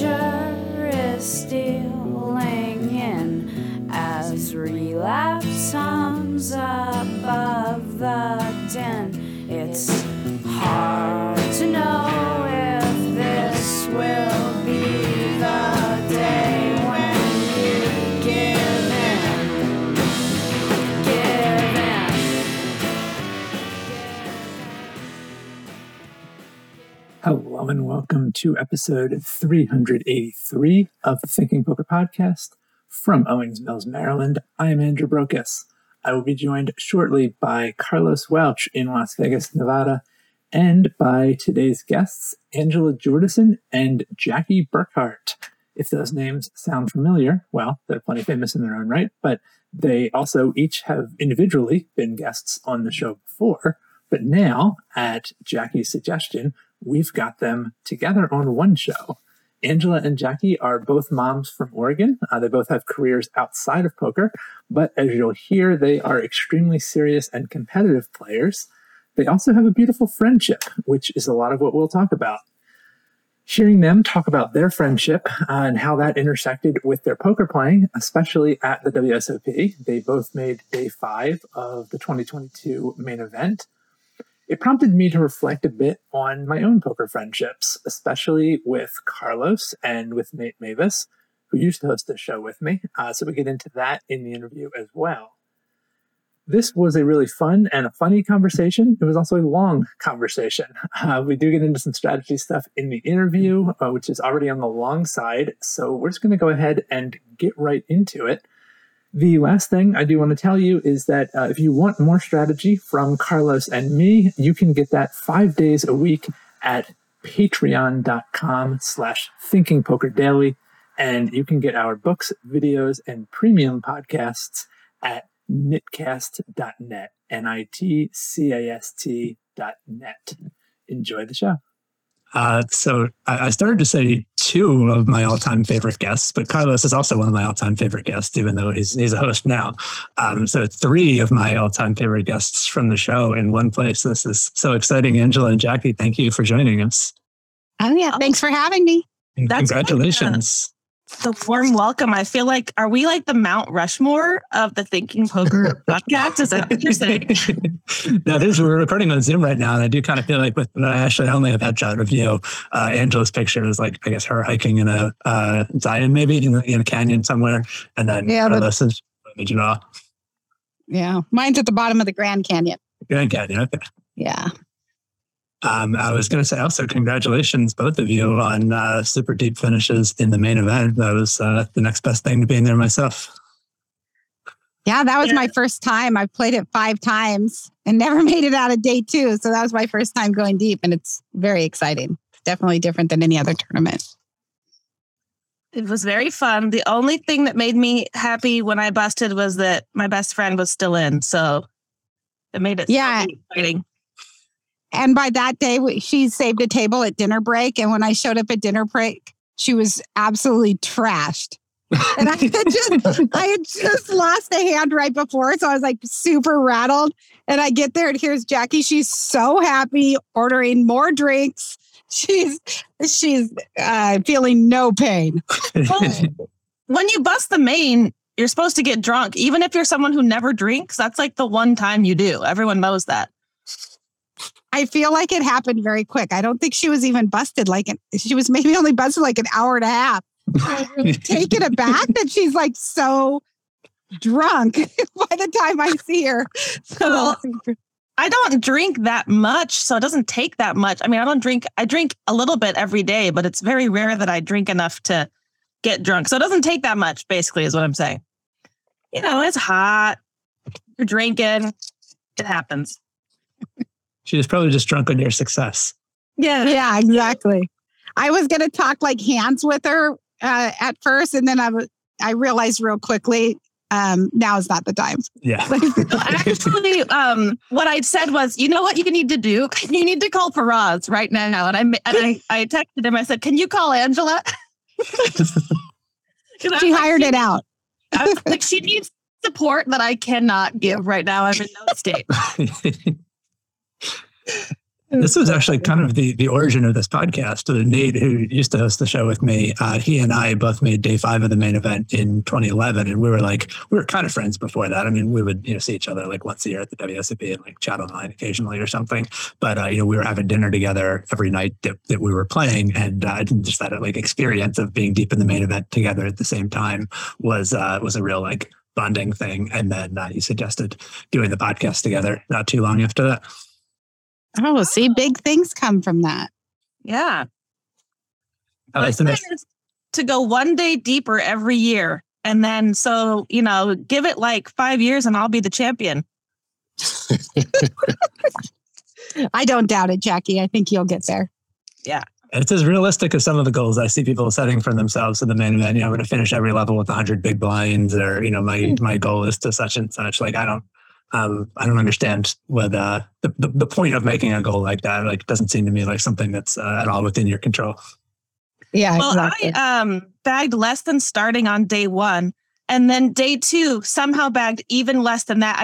pleasure is stealing in as relapse hums above the din. It's hard to know if this will be the day when you give in. Hello and welcome to episode 383 of the Thinking Poker Podcast from Owings Mills, Maryland. I am Andrew Brokus. I will be joined shortly by Carlos Welch in Las Vegas, Nevada, and by today's guests, Angela Jordison and Jackie Burkhart. If those names sound familiar, well, they're plenty famous in their own right, but they also each have individually been guests on the show before. But now, at Jackie's suggestion, we've got them together on one show. Angela and Jackie are both moms from Oregon. They both have careers outside of poker, but as you'll hear, they are extremely serious and competitive players. They also have a beautiful friendship, which is a lot of what we'll talk about. Hearing them talk about their friendship and how that intersected with their poker playing, especially at the WSOP, they both made day 5 of the 2022 main event. It prompted me to reflect a bit on my own poker friendships, especially with Carlos and with Nate Mavis, who used to host this show with me. So we get into that in the interview as well. This was a really fun and a funny conversation. It was also a long conversation. We do get into some strategy stuff in the interview, which is already on the long side. So we're just going to go ahead and get right into it. The last thing I do want to tell you is that if you want more strategy from Carlos and me, you can get that 5 days a week at patreon.com/Thinking Poker Daily. And you can get our books, videos, and premium podcasts at nitcast.net, nitcast.net. Enjoy the show. So I started to say two of my all-time favorite guests, but Carlos is also one of my all-time favorite guests, even though he's a host now. So three of my all-time favorite guests from the show in one place. This is so exciting. Angela and Jackie, thank you for joining us. Oh, yeah. Thanks for having me. And congratulations. The warm welcome. I feel like, are we like the Mount Rushmore of the Thinking Poker podcast? Is that what you're saying? No, we're recording on Zoom right now, and I do kind of feel like I actually only have headshot of you. Angela's picture is like, I guess, her hiking in a Zion, maybe in a canyon somewhere, and then Carlos is imaging off. Yeah, mine's at the bottom of the Grand Canyon. Grand Canyon, okay. Yeah. I was going to say also congratulations, both of you, on super deep finishes in the main event. That was the next best thing to being there myself. Yeah, that was my first time. I've played it 5 times and never made it out of day 2. So that was my first time going deep, and it's very exciting. Definitely different than any other tournament. It was very fun. The only thing that made me happy when I busted was that my best friend was still in. So it made it so exciting. And by that day, she saved a table at dinner break. And when I showed up at dinner break, she was absolutely trashed. And I had just lost a hand right before. So I was like super rattled. And I get there and here's Jackie. She's so happy, ordering more drinks. She's feeling no pain. Well, when you bust the main, you're supposed to get drunk. Even if you're someone who never drinks, that's like the one time you do. Everyone knows that. I feel like it happened very quick. I don't think she was even busted. She was maybe only busted like an hour and a half. I was really taken aback that she's like so drunk by the time I see her. So I don't drink that much, so it doesn't take that much. I mean, I drink a little bit every day, but it's very rare that I drink enough to get drunk. So it doesn't take that much, basically, is what I'm saying. You know, it's hot. You're drinking. It happens. She was probably just drunk on your success. Yeah, exactly. I was going to talk like hands with her at first. And then I realized real quickly, now is not the time. Yeah. Actually, what I said was, you know what you need to do? You need to call Paraz right now. And I texted him. I said, can you call Angela? She hired it out. I was like, she needs support that I cannot give right now. I'm in no state. This was actually kind of the origin of this podcast. Nate, who used to host the show with me, he and I both made day 5 of the main event in 2011. And we were kind of friends before that. I mean, we would, see each other like once a year at the WSOP and like chat online occasionally or something. But, we were having dinner together every night that we were playing. And just that like experience of being deep in the main event together at the same time was a real like bonding thing. And then he suggested doing the podcast together not too long after that. Oh, see, big things come from that. Yeah. My plan is to go one day deeper every year. And then, so, give it like 5 years and I'll be the champion. I don't doubt it, Jackie. I think you'll get there. Yeah. It's as realistic as some of the goals I see people setting for themselves in the main event. I'm going to finish every level with 100 big blinds or, my goal is to such and such. Like, I don't understand what the point of making a goal like that. Like, it doesn't seem to me like something that's at all within your control. Yeah. Well, exactly. I bagged less than starting on day 1, and then day 2 somehow bagged even less than that.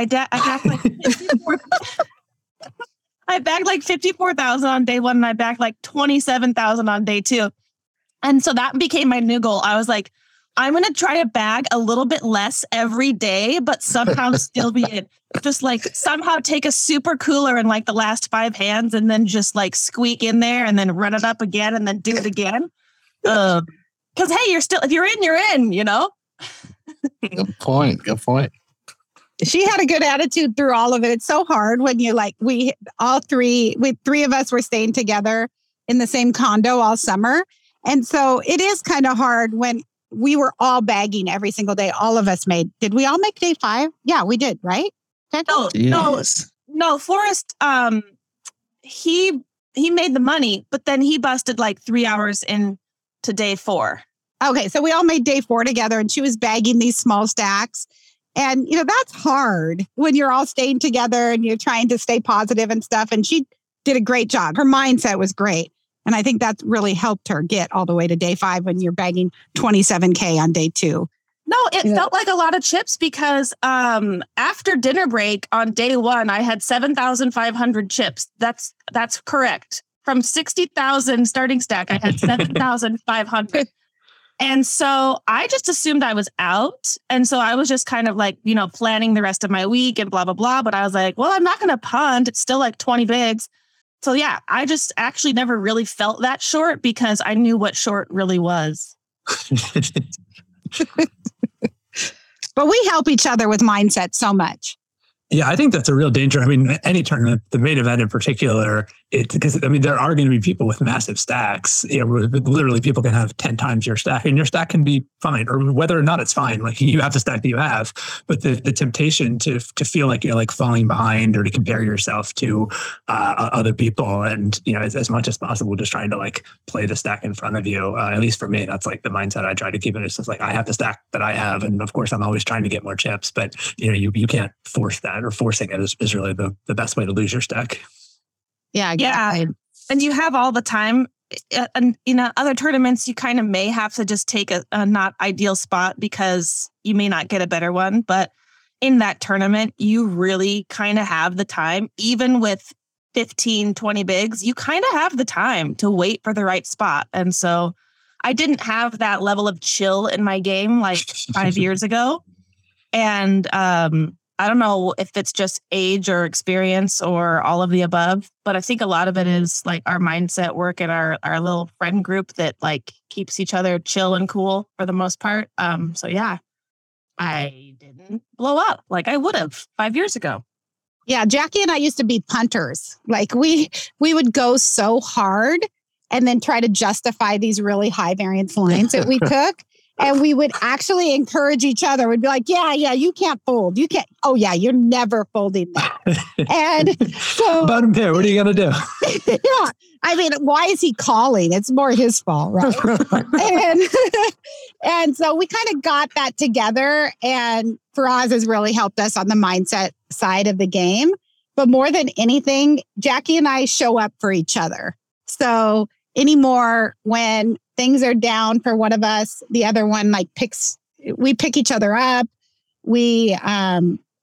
I bagged like 54,000 on day 1, and I bagged like 27,000 on day 2, and so that became my new goal. I was like, I'm going to try to bag a little bit less every day, but somehow still be in. Just like somehow take a super cooler in like the last 5 hands and then just like squeak in there and then run it up again and then do it again. Because, hey, if you're in, you're in, Good point. Good point. She had a good attitude through all of it. It's so hard when you like, three of us were staying together in the same condo all summer. And so it is kind of hard when we were all bagging every single day. All of us made. Did we all make day 5? Yeah, we did, right? No. Forrest, he made the money, but then he busted like 3 hours into day 4. Okay, so we all made day 4 together, and she was bagging these small stacks, and that's hard when you're all staying together and you're trying to stay positive and stuff. And she did a great job. Her mindset was great. And I think that's really helped her get all the way to day 5 when you're bagging 27K on day 2. No, it felt like a lot of chips because after dinner break on day 1, I had 7,500 chips. That's correct. From 60,000 starting stack, I had 7,500. And so I just assumed I was out. And so I was just kind of like, planning the rest of my week and blah, blah, blah. But I was like, well, I'm not going to punt. It's still like 20 bigs. So yeah, I just actually never really felt that short because I knew what short really was. But we help each other with mindset so much. Yeah, I think that's a real danger. I mean, any tournament, the main event in particular, because there are going to be people with massive stacks. Literally people can have 10 times your stack, and your stack can be fine, or whether or not it's fine, like you have the stack that you have. But the temptation to feel like you're like falling behind or to compare yourself to other people, and as much as possible, just trying to like play the stack in front of you. At least for me, that's like the mindset I try to keep. It. It's just like I have the stack that I have, and of course I'm always trying to get more chips, but you can't force that. Or forcing it is really the best way to lose your stack. Yeah, exactly. Yeah. And you have all the time. And other tournaments, you kind of may have to just take a not ideal spot because you may not get a better one. But in that tournament, you really kind of have the time. Even with 15, 20 bigs, you kind of have the time to wait for the right spot. And so I didn't have that level of chill in my game like 5 years ago. And, I don't know if it's just age or experience or all of the above, but I think a lot of it is like our mindset work and our little friend group that like keeps each other chill and cool for the most part. So yeah, I didn't blow up like I would have 5 years ago. Yeah, Jackie and I used to be punters. Like we would go so hard and then try to justify these really high variance lines that we took. And we would actually encourage each other. We'd be like, yeah, you can't fold. You can't. Oh, yeah, you're never folding that. And so... bottom pair, what are you going to do? Yeah. I mean, why is he calling? It's more his fault, right? and so we kind of got that together. And Faraz has really helped us on the mindset side of the game. But more than anything, Jackie and I show up for each other. So anymore when... things are down for one of us, the other one we pick each other up. We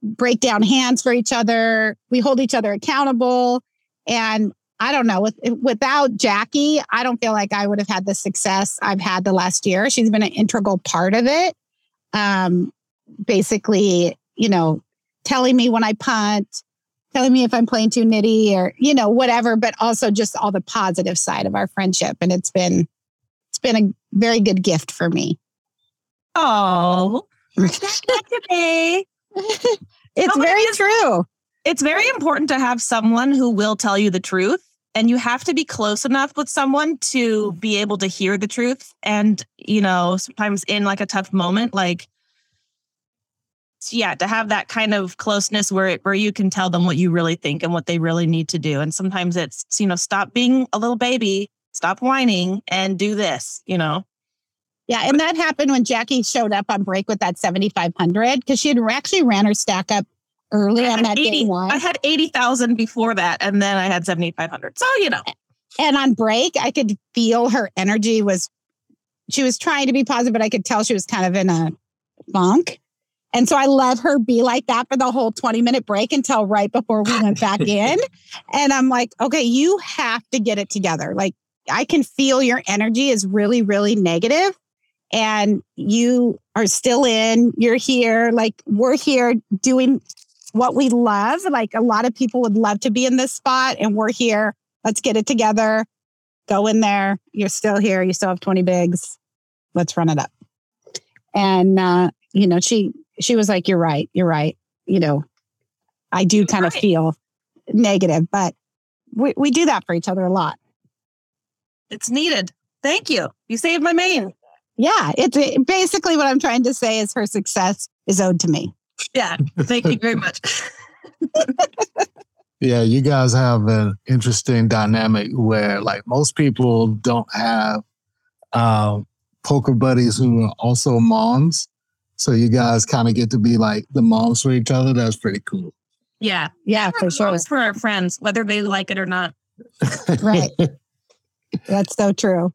break down hands for each other. We hold each other accountable. And I don't know. Without Jackie, I don't feel like I would have had the success I've had the last year. She's been an integral part of it. Basically, you know, telling me when I punt, telling me if I'm playing too nitty or, you know, whatever, but also just all the positive side of our friendship. And it's been a very good gift for me. Oh, that's not today. It's very true. It's very important to have someone who will tell you the truth, and you have to be close enough with someone to be able to hear the truth. And, you know, sometimes in like a tough moment, like, yeah, to have that kind of closeness where you can tell them what you really think and what they really need to do. And sometimes it's, you know, stop being a little baby, stop whining and do this, you know? Yeah. And that happened when Jackie showed up on break with that 7,500, because she had actually ran her stack up early on that day one. I had 80,000 before that, and then I had 7,500. So, you know. And on break, I could feel her energy was, she was trying to be positive, but I could tell she was kind of in a funk. And so I let her be like that for the whole 20-minute break until right before we went back in. And I'm like, okay, you have to get it together. Like, I can feel your energy is really, really negative, and you are still in, you're here, like we're here doing what we love. Like a lot of people would love to be in this spot, and we're here. Let's get it together. Go in there. You're still here. You still have 20 bigs. Let's run it up. And, you know, she was like, you're right. You know, I do kind of feel negative, but we do that for each other a lot. It's needed. Thank you. You saved my main. Yeah. It's basically what I'm trying to say is her success is owed to me. Yeah. Thank you very much. Yeah. You guys have an interesting dynamic where like most people don't have poker buddies who are also moms. So you guys kind of get to be like the moms for each other. That's pretty cool. Yeah. Yeah, for sure. It's for our friends, whether they like it or not. Right. That's so true.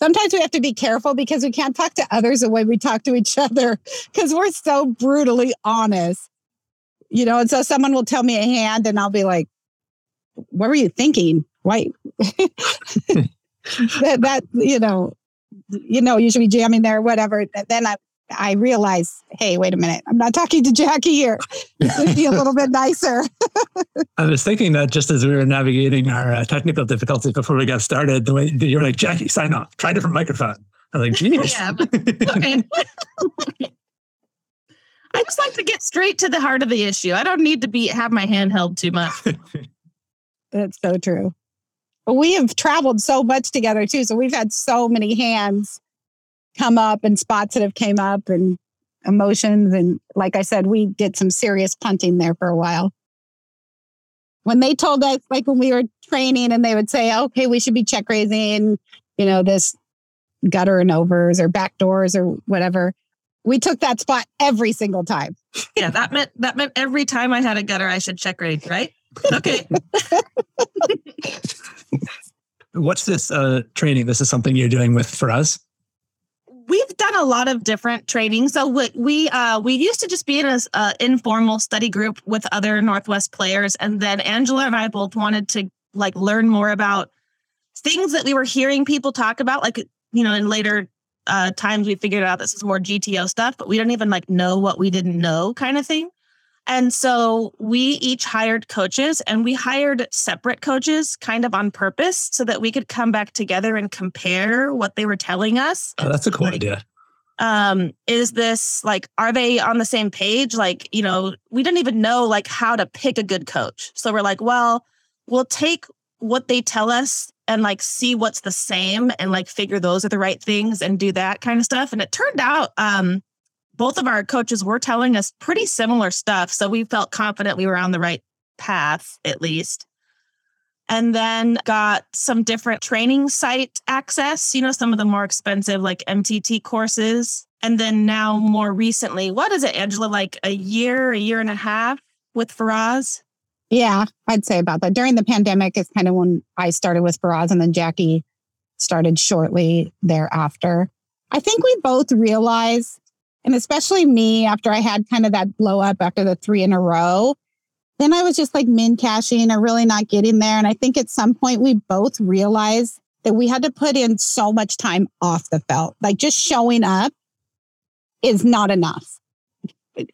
Sometimes we have to be careful because we can't talk to others the way we talk to each other because we're so brutally honest, you know? And so someone will tell me a hand and I'll be like, what were you thinking? Why? that, you know, you should be jamming there, whatever. Then I realize, hey, wait a minute. I'm not talking to Jackie here. It'd be a little bit nicer. I was thinking that just as we were navigating our technical difficulties before we got started, the way that you were like, Jackie, sign off. Try a different microphone. I was like, geez. Yeah, I just like to get straight to the heart of the issue. I don't need to have my hand held too much. That's so true. But we have traveled so much together too. So we've had so many hands come up and spots that have came up and emotions. And like I said, we did some serious punting there for a while. When they told us, like when we were training and they would say, okay, we should be check raising, you know, this gutter and overs or back doors or whatever. We took that spot every single time. Yeah, that meant every time I had a gutter, I should check raise, right? Okay. What's this training? This is something you're doing with Faraz? We've done a lot of different training. So we used to just be in an informal study group with other Northwest players. And then Angela and I both wanted to like learn more about things that we were hearing people talk about. Like, you know, in later times, we figured out this is more GTO stuff, but we don't even like know what we didn't know kind of thing. And so we each hired coaches, and we hired separate coaches kind of on purpose so that we could come back together and compare what they were telling us. Oh, that's a cool idea. Is this like, are they on the same page? Like, you know, we didn't even know like how to pick a good coach. So we're like, well, we'll take what they tell us and like see what's the same and like figure those are the right things and do that kind of stuff. And it turned out, both of our coaches were telling us pretty similar stuff. So we felt confident we were on the right path, at least. And then got some different training site access, you know, some of the more expensive like MTT courses. And then now more recently, what is it, Angela, like a year and a half with Faraz? Yeah, I'd say about that. During the pandemic is kind of when I started with Faraz, and then Jackie started shortly thereafter. I think we both realized, and especially me, after I had kind of that blow up after the 3 in a row, then I was just like min cashing or really not getting there. And I think at some point we both realized that we had to put in so much time off the felt. Like just showing up is not enough.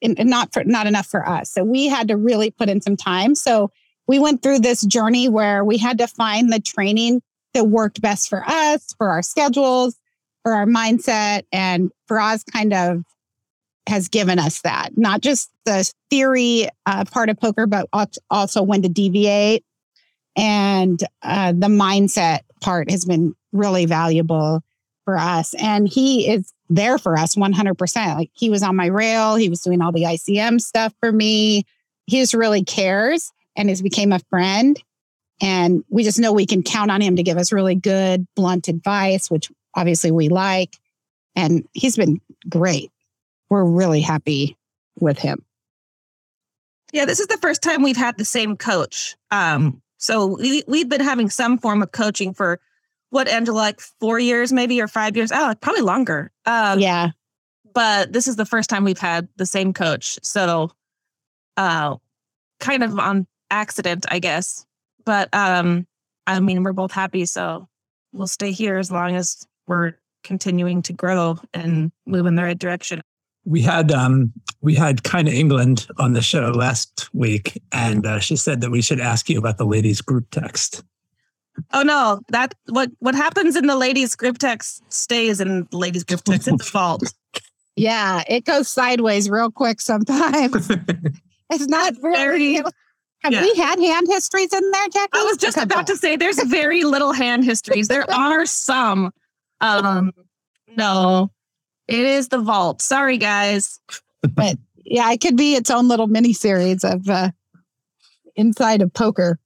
And not enough for us. So we had to really put in some time. So we went through this journey where we had to find the training that worked best for us, for our schedules, for our mindset. And Faraz kind of has given us that, not just the theory part of poker, but also when to deviate. And the mindset part has been really valuable for us. And he is there for us 100%. Like he was on my rail. He was doing all the ICM stuff for me. He just really cares and has became a friend. And we just know we can count on him to give us really good, blunt advice, which obviously we like. And he's been great. We're really happy with him. Yeah, this is the first time we've had the same coach. So we've been having some form of coaching for what, Angela, like 4 years maybe or 5 years? Oh, probably longer. Yeah. But this is the first time we've had the same coach. So kind of on accident, I guess. But I mean, we're both happy. So we'll stay here as long as we're continuing to grow and move in the right direction. We had Kinda England on the show last week, and she said that we should ask you about the ladies group text. Oh no! That what happens in the ladies group text stays in the ladies group text. It's a fault. Yeah, it goes sideways real quick sometimes. It's not very. We had hand histories in there, Jackie? I was just about to say there's very little hand histories. There are some. No. It is the vault. Sorry, guys. But yeah, it could be its own little mini series of inside of poker.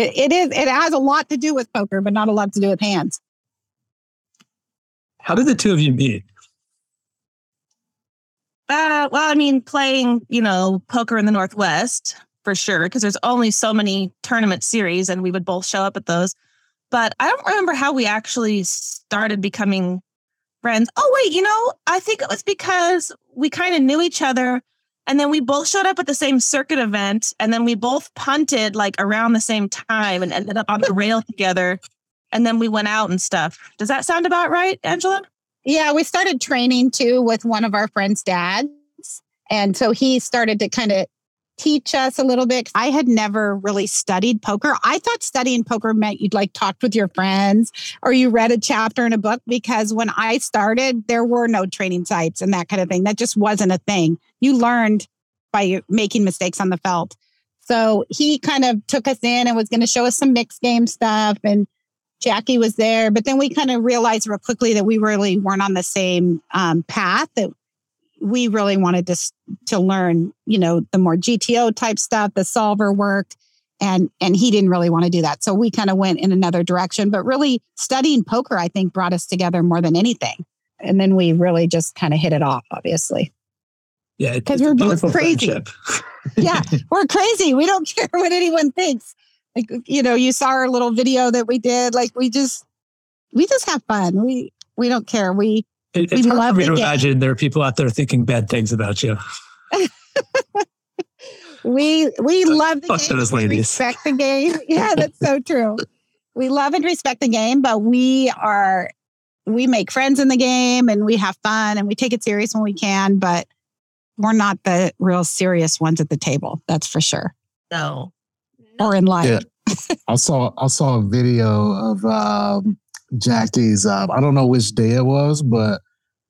It is. It has a lot to do with poker, but not a lot to do with hands. How did the two of you meet? Well, I mean, playing, poker in the Northwest for sure, because there's only so many tournament series and we would both show up at those. But I don't remember how we actually started becoming friends. Oh, wait, I think it was because we kind of knew each other and then we both showed up at the same circuit event and then we both punted like around the same time and ended up on the rail together. And then we went out and stuff. Does that sound about right, Angela? Yeah, we started training too with one of our friends' dads. And so he started to kind of teach us a little bit. I had never really studied poker. I thought studying poker meant you'd like talked with your friends or you read a chapter in a book, because when I started, there were no training sites and that kind of thing. That just wasn't a thing. You learned by making mistakes on the felt. So he kind of took us in and was going to show us some mixed game stuff. And Jackie was there. But then we kind of realized real quickly that we really weren't on the same path, that we really wanted to learn, the more GTO type stuff, the solver work, and he didn't really want to do that. So we kind of went in another direction, but really studying poker, I think, brought us together more than anything. And then we really just kind of hit it off, obviously. Yeah. Because we're both crazy. Yeah. We're crazy. We don't care what anyone thinks. Like, you saw our little video that we did. Like we just have fun. We don't care. It's hard for me to imagine there are people out there thinking bad things about you. we love the game. Those ladies. We respect the game. Yeah, that's so true. We love and respect the game, but we make friends in the game and we have fun and we take it serious when we can, but we're not the real serious ones at the table. That's for sure. No. Or in life. Yeah. I saw a video of Jackie's, I don't know which day it was, but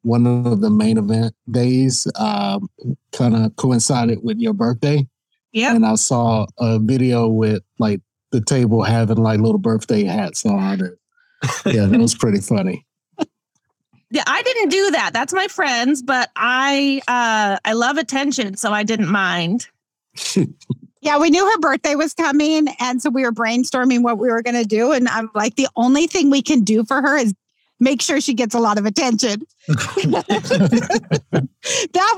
one of the main event days kind of coincided with your birthday. Yeah. And I saw a video with like the table having like little birthday hats on it. Yeah, that was pretty funny. Yeah, I didn't do that. That's my friends, but I love attention, so I didn't mind. Yeah, we knew her birthday was coming. And so we were brainstorming what we were going to do. And I'm like, the only thing we can do for her is make sure she gets a lot of attention. That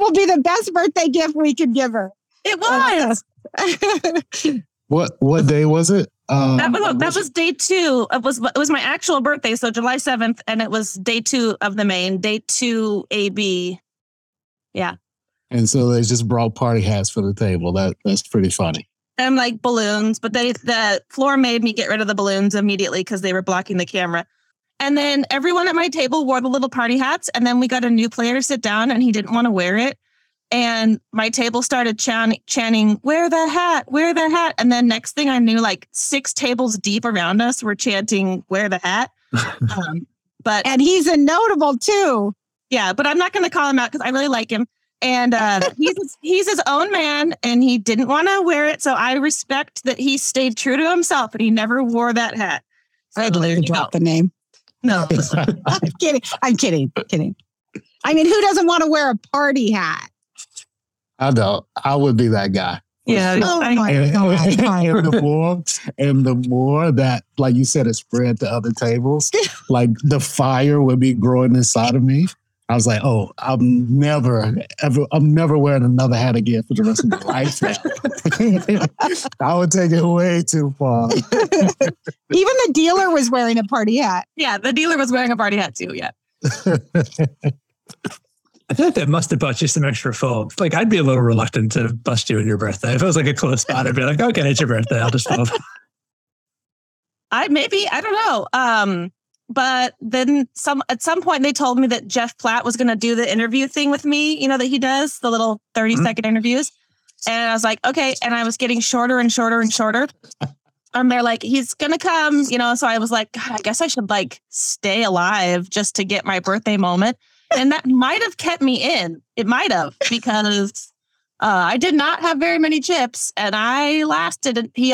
will be the best birthday gift we could give her. It was. What day was it? That was day two. It was my actual birthday. So July 7th. And it was day two of the main, day two AB. Yeah. And so they just brought party hats for the table. That's pretty funny. I'm like balloons, but the floor made me get rid of the balloons immediately because they were blocking the camera. And then everyone at my table wore the little party hats. And then we got a new player to sit down and he didn't want to wear it. And my table started chanting, wear the hat, wear the hat. And then next thing I knew, like 6 tables deep around us were chanting, wear the hat. And he's a notable too. Yeah, but I'm not going to call him out because I really like him. And he's his own man and he didn't want to wear it. So I respect that he stayed true to himself and he never wore that hat. So, I'd literally drop the name. No, I'm kidding. I'm kidding. I mean, who doesn't want to wear a party hat? I don't. I would be that guy. Yeah. And the more that, like you said, it spread to other tables, like the fire would be growing inside of me. I was like, oh, I'm never wearing another hat again for the rest of my life now. I would take it way too far. Even the dealer was wearing a party hat. Yeah, the dealer was wearing a party hat too, yeah. I feel like that must have bought you some extra foam. Like, I'd be a little reluctant to bust you on your birthday. If it was like a close spot, I'd be like, okay, it's your birthday. I'll just foam. I don't know. But then at some point they told me that Jeff Platt was going to do the interview thing with me, you know, that he does the little 30-second interviews. And I was like, okay. And I was getting shorter and shorter and shorter. And they're like, he's going to come, you know? So I was like, God, I guess I should like stay alive just to get my birthday moment. And that might've kept me in. It might've, because I did not have very many chips and I lasted. He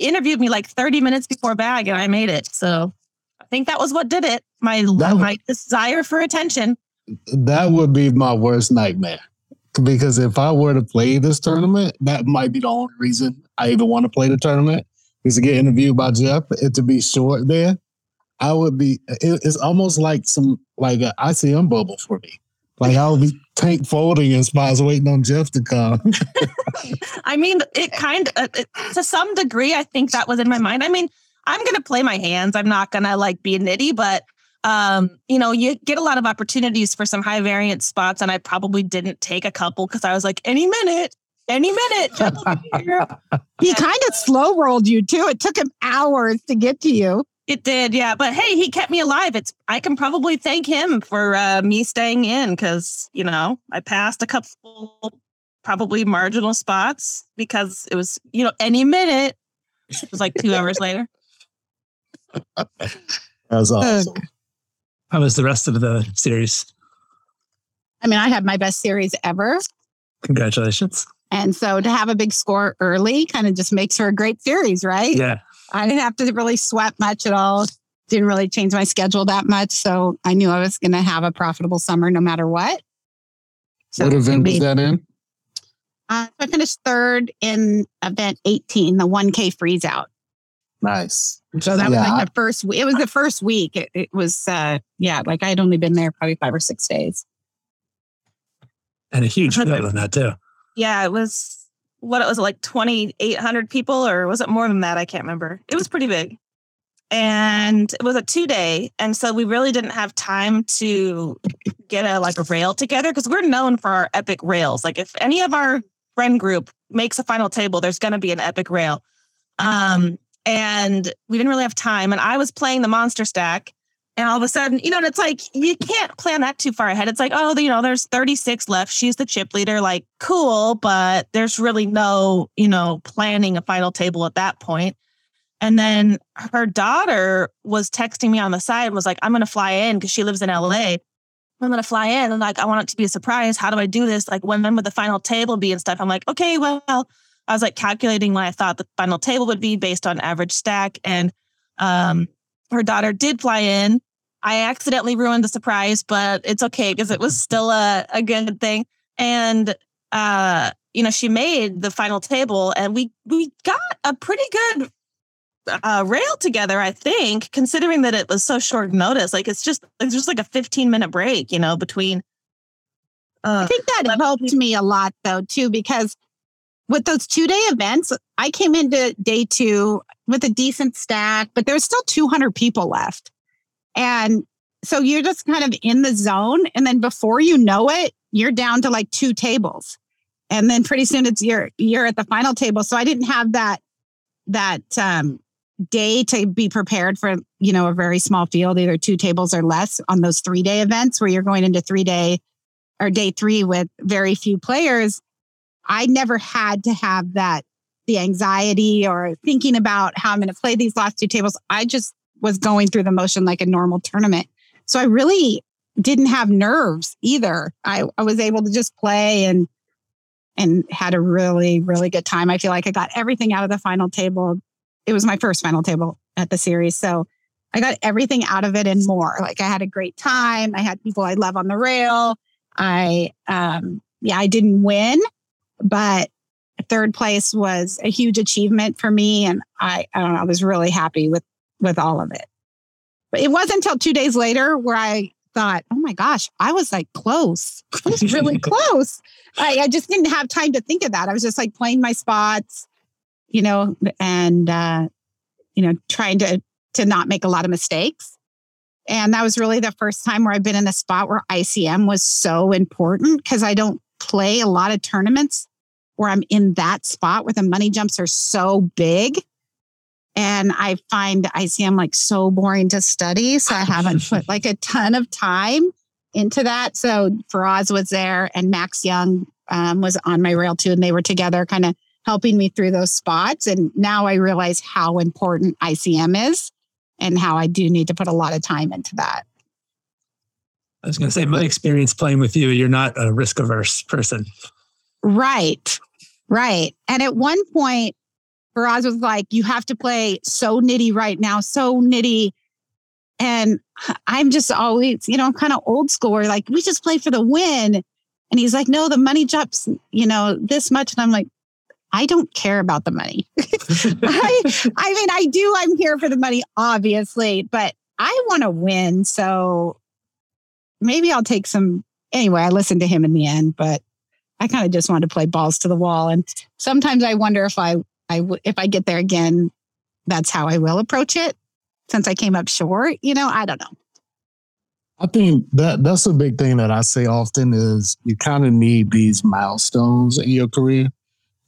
interviewed me like 30 minutes before bag and I made it. So I think that was what did it. My desire for attention. That would be my worst nightmare. Because if I were to play this tournament, that might be the only reason I even want to play the tournament, is to get interviewed by Jeff and to be short there. It's almost like an ICM bubble for me. Like I'll be tank folding in spots waiting on Jeff to come. I mean, it kind of, to some degree, I think that was in my mind. I mean, I'm going to play my hands. I'm not going to like be nitty, but you know, you get a lot of opportunities for some high variance spots. And I probably didn't take a couple because I was like, any minute. He kind of slow rolled you too. It took him hours to get to you. It did. Yeah. But hey, he kept me alive. I can probably thank him for me staying in because, you know, I passed a couple probably marginal spots because it was, you know, any minute. It was like 2 hours later. That was awesome. How was the rest of the series? I mean, I had my best series ever. Congratulations. And so to have a big score early kind of just makes for a great series, right? Yeah. I didn't have to really sweat much at all. Didn't really change my schedule that much. So I knew I was going to have a profitable summer no matter what. So what event was that in? I finished third in event 18, the 1K freeze out. Nice. So that was like the first week. It was the first week. It was, like I had only been there probably 5 or 6 days. And a huge field on that too. Yeah, it was, like 2,800 people or was it more than that? I can't remember. It was pretty big. And it was a 2-day. And so we really didn't have time to get a rail together because we're known for our epic rails. Like if any of our friend group makes a final table, there's going to be an epic rail. And we didn't really have time. And I was playing the monster stack. And all of a sudden, you know, and it's like, you can't plan that too far ahead. It's like, oh, you know, there's 36 left. She's the chip leader. Like, cool. But there's really no, you know, planning a final table at that point. And then her daughter was texting me on the side and was like, I'm going to fly in because she lives in LA. I'm going to fly in. And like, I want it to be a surprise. How do I do this? Like, when would the final table be and stuff? I'm like, okay, well, I was like calculating what I thought the final table would be based on average stack. And her daughter did fly in. I accidentally ruined the surprise, but it's okay because it was still a good thing. And, you know, she made the final table and we got a pretty good rail together, I think, considering that it was so short notice. Like it's just like a 15-minute break, you know, between. I think that helped me a lot though too, because with those 2-day events, I came into day 2 with a decent stack, but there's still 200 people left, and so you're just kind of in the zone. And then before you know it, you're down to like 2 tables, And then pretty soon it's you're at the final table. So I didn't have that day to be prepared for, you know, a very small field, either two tables or less on those 3-day events where you're going into day three with very few players. I never had to have the anxiety or thinking about how I'm going to play these last two tables. I just was going through the motion like a normal tournament. So I really didn't have nerves either. I was able to just play and had a really, really good time. I feel like I got everything out of the final table. It was my first final table at the series. So I got everything out of it and more. Like, I had a great time. I had people I love on the rail. I didn't win, but third place was a huge achievement for me. And I don't know, I was really happy with all of it. But it wasn't until 2 days later where I thought, oh my gosh, I was like close. I was really close. I just didn't have time to think of that. I was just like playing my spots, you know, and, you know, trying to not make a lot of mistakes. And that was really the first time where I've been in a spot where ICM was so important, because I don't play a lot of tournaments where I'm in that spot where the money jumps are so big. And I find ICM like so boring to study. So I haven't put like a ton of time into that. So Faraz was there and Max Young was on my rail too. And they were together kind of helping me through those spots. And now I realize how important ICM is and how I do need to put a lot of time into that. I was going to say, my experience playing with you, you're not a risk averse person. Right. Right. And at one point, Faraz was like, you have to play so nitty right now, so nitty. And I'm just always, you know, I'm kind of old school, where like, we just play for the win. And he's like, no, the money jumps, you know, this much. And I'm like, I don't care about the money. I mean, I do. I'm here for the money, obviously, but I want to win. So maybe I'll take some. Anyway, I listened to him in the end, but I kind of just wanted to play balls to the wall. And sometimes I wonder if I get there again, that's how I will approach it. Since I came up short, you know, I don't know. I think that's a big thing that I say often is you kind of need these milestones in your career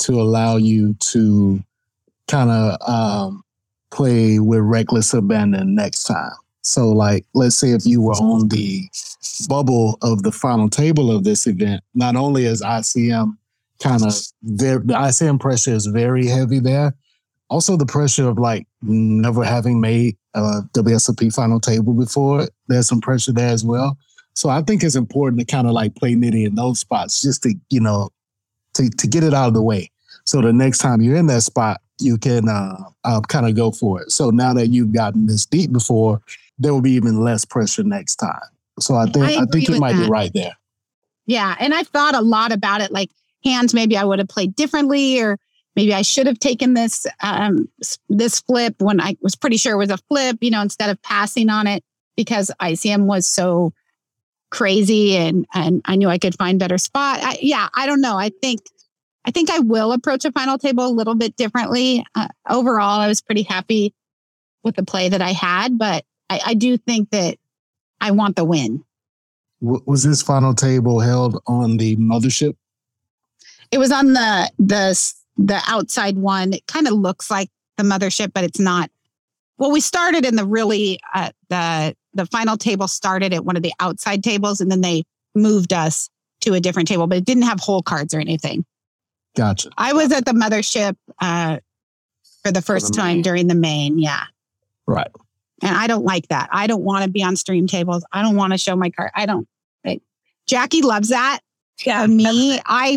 to allow you to kind of play with reckless abandon next time. So like, let's say if you were on the bubble of the final table of this event, not only is ICM kind of there, the ICM pressure is very heavy there. Also the pressure of like never having made a WSOP final table before, there's some pressure there as well. So I think it's important to kind of like play nitty in those spots just to, you know, to get it out of the way. So the next time you're in that spot, you can kind of go for it. So now that you've gotten this deep before, there will be even less pressure next time. So I think you might be right there. Yeah. And I've thought a lot about it, like hands, maybe I would have played differently, or maybe I should have taken this this flip when I was pretty sure it was a flip, you know, instead of passing on it, because ICM was so crazy and I knew I could find better spot. I don't know. I think I will approach a final table a little bit differently. Overall, I was pretty happy with the play that I had, but I do think that I want the win. Was this final table held on the mothership? It was on the outside one. It kind of looks like the mothership, but it's not. Well, we started in the really, the final table started at one of the outside tables, and then they moved us to a different table, but it didn't have hole cards or anything. Gotcha. I was at the mothership for the first time during the main. Yeah. Right. And I don't like that. I don't want to be on stream tables. I don't want to show my card. I don't. Jackie loves that. Yeah, me. I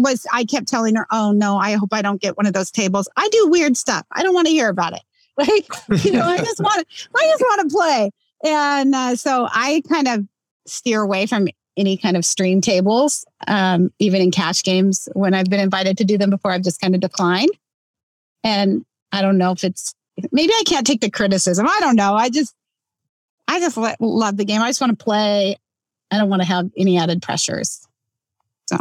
kept telling her, oh no, I hope I don't get one of those tables. I do weird stuff. I don't want to hear about it. Like, you know, I just want to play. And so I kind of steer away from any kind of stream tables, even in cash games. When I've been invited to do them before, I've just kind of declined. And I don't know if it's, maybe I can't take the criticism. I don't know. I just love the game. I just want to play. I don't want to have any added pressures. So,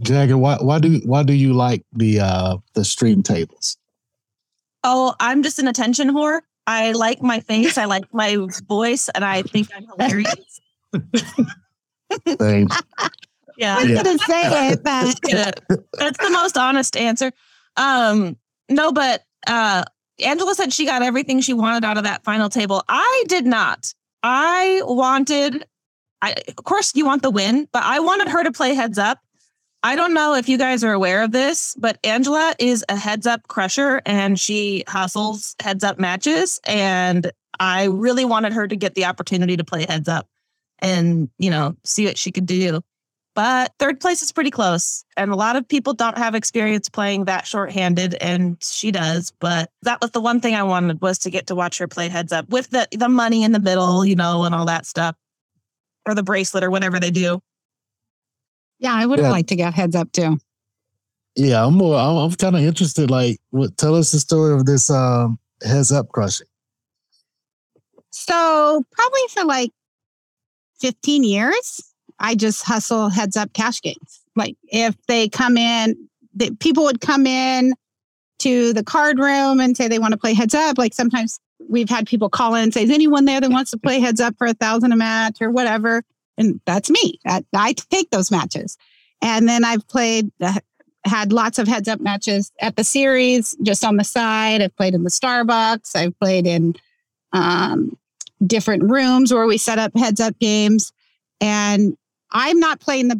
Jagger, why do you like the stream tables? Oh, I'm just an attention whore. I like my face. I like my voice, and I think I'm hilarious. Same. Yeah. I didn't say it, but that's the most honest answer. No, but Angela said she got everything she wanted out of that final table. I did not. Of course you want the win, but I wanted her to play heads up. I don't know if you guys are aware of this, but Angela is a heads up crusher and she hustles heads up matches. And I really wanted her to get the opportunity to play heads up and, you know, see what she could do. But third place is pretty close. And a lot of people don't have experience playing that shorthanded, and she does. But that was the one thing I wanted, was to get to watch her play heads up with the money in the middle, you know, and all that stuff, or the bracelet or whatever they do. Yeah, I would have liked to get heads up too. Yeah, I'm kind of interested. Like, tell us the story of this heads up crushing. So probably for like 15 years, I just hustle heads up cash games. Like if they come in, people would come in to the card room and say they want to play heads up. Like sometimes we've had people call in and say, is anyone there that wants to play heads up for $1,000 a match or whatever? And that's me. I take those matches. And then I've had lots of heads up matches at the series, just on the side. I've played in the Starbucks. I've played in different rooms where we set up heads up games. And I'm not playing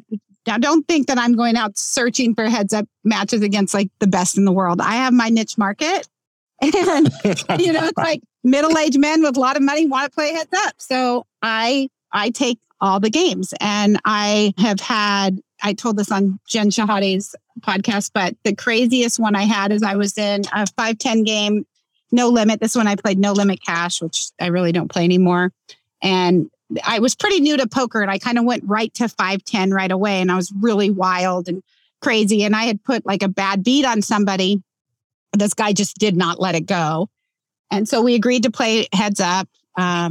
I don't think that I'm going out searching for heads up matches against like the best in the world. I have my niche market. And, you know, it's like middle-aged men with a lot of money want to play heads up. So I take all the games. And I told this on Jen Shahadi's podcast, but the craziest one I had is I was in a 5-10 game, no limit. This one I played no limit cash, which I really don't play anymore. And I was pretty new to poker and I kind of went right to 5-10 right away. And I was really wild and crazy. And I had put like a bad beat on somebody. This guy just did not let it go. And so we agreed to play heads up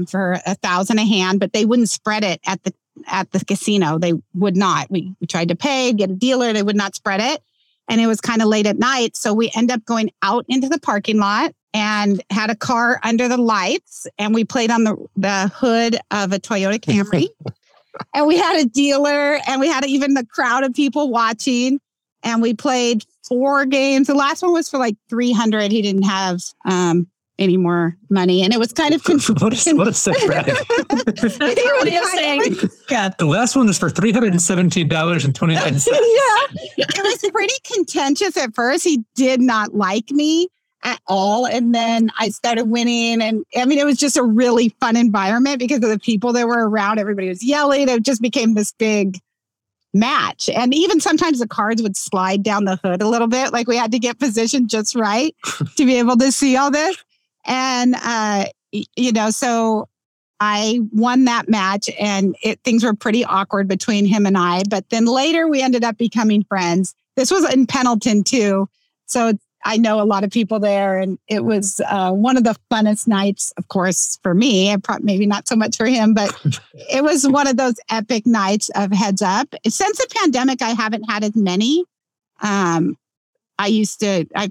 for $1,000 a hand, but they wouldn't spread it at the casino. They would not. We tried to pay, get a dealer. They would not spread it. And it was kind of late at night. So we end up going out into the parking lot and had a car under the lights, and we played on the hood of a Toyota Camry. And we had a dealer, and we had even the crowd of people watching, and we played 4 games. The last one was for like $300. He didn't have any more money, and it was kind of what a setback. Yeah, the last one was for $317.29. Yeah, it was pretty contentious at first. He did not like me at all. And then I started winning. And I mean, it was just a really fun environment because of the people that were around. Everybody was yelling. It just became this big match. And even sometimes the cards would slide down the hood a little bit. Like we had to get positioned just right to be able to see all this. And, you know, so I won that match, and things were pretty awkward between him and I. But then later we ended up becoming friends. This was in Pendleton too. So I know a lot of people there, and it was one of the funnest nights, of course, for me, and maybe not so much for him, but it was one of those epic nights of heads up. Since the pandemic, I haven't had as many. I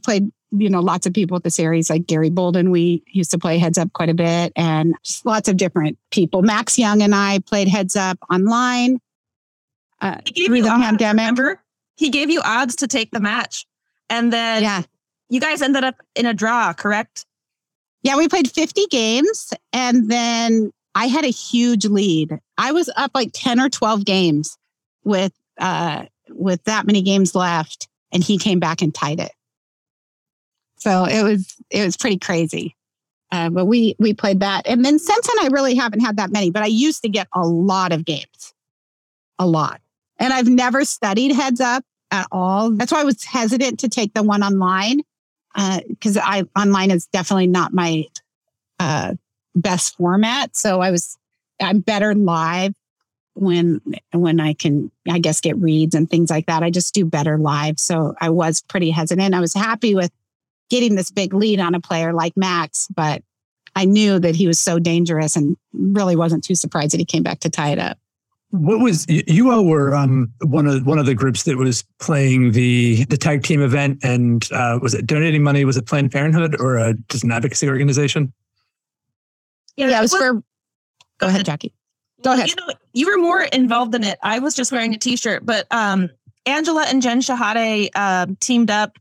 played, you know, lots of people at the series, like Gary Bolden. We used to play heads up quite a bit, and just lots of different people. Max Young and I played heads up online through the pandemic. Remember? He gave you odds to take the match. And then you guys ended up in a draw, correct? Yeah, we played 50 games, and then I had a huge lead. I was up like 10 or 12 games with that many games left, and he came back and tied it. So it was pretty crazy. But we played that. And then since then, I really haven't had that many, but I used to get a lot of games. A lot. And I've never studied heads up at all. That's why I was hesitant to take the one online, because online is definitely not my best format. So I'm better live when I can, I guess, get reads and things like that. I just do better live. So I was pretty hesitant. I was happy with getting this big lead on a player like Max, but I knew that he was so dangerous and really wasn't too surprised that he came back to tie it up. What was, you all were one of the groups that was playing the tag team event, and was it donating money? Was it Planned Parenthood or just an advocacy organization? Yeah, it was for. Go ahead, Jackie. Go ahead. You know, You were more involved in it. I was just wearing a t-shirt, but Angela and Jen Shahade teamed up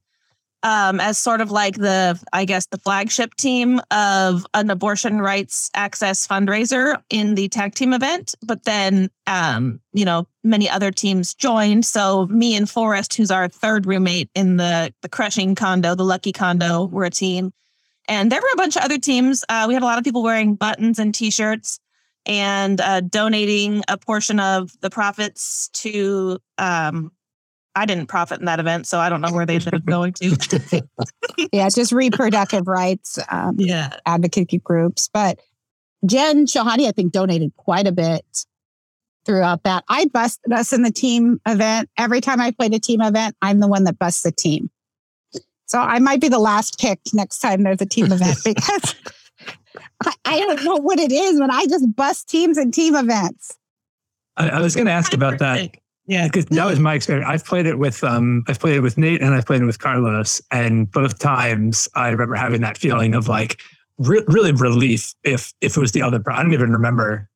as sort of like the, I guess, the flagship team of an abortion rights access fundraiser in the tag team event. But then, you know, many other teams joined. So me and Forrest, who's our third roommate in the crushing condo, the lucky condo, were a team. And there were a bunch of other teams. We had a lot of people wearing buttons and T-shirts and donating a portion of the profits to... I didn't profit in that event, so I don't know where they ended up going to. Yeah, just reproductive rights advocacy groups. But Jen Shahadi, I think, donated quite a bit throughout that. I busted us in the team event. Every time I played a team event, I'm the one that busts the team. So I might be the last pick next time there's a team event because I don't know what it is when I just bust teams and team events. I was going to ask about that. Yeah, because that was my experience. I've played it with Nate and I've played it with Carlos, and both times I remember having that feeling of like really relief if it was the other. I don't even remember,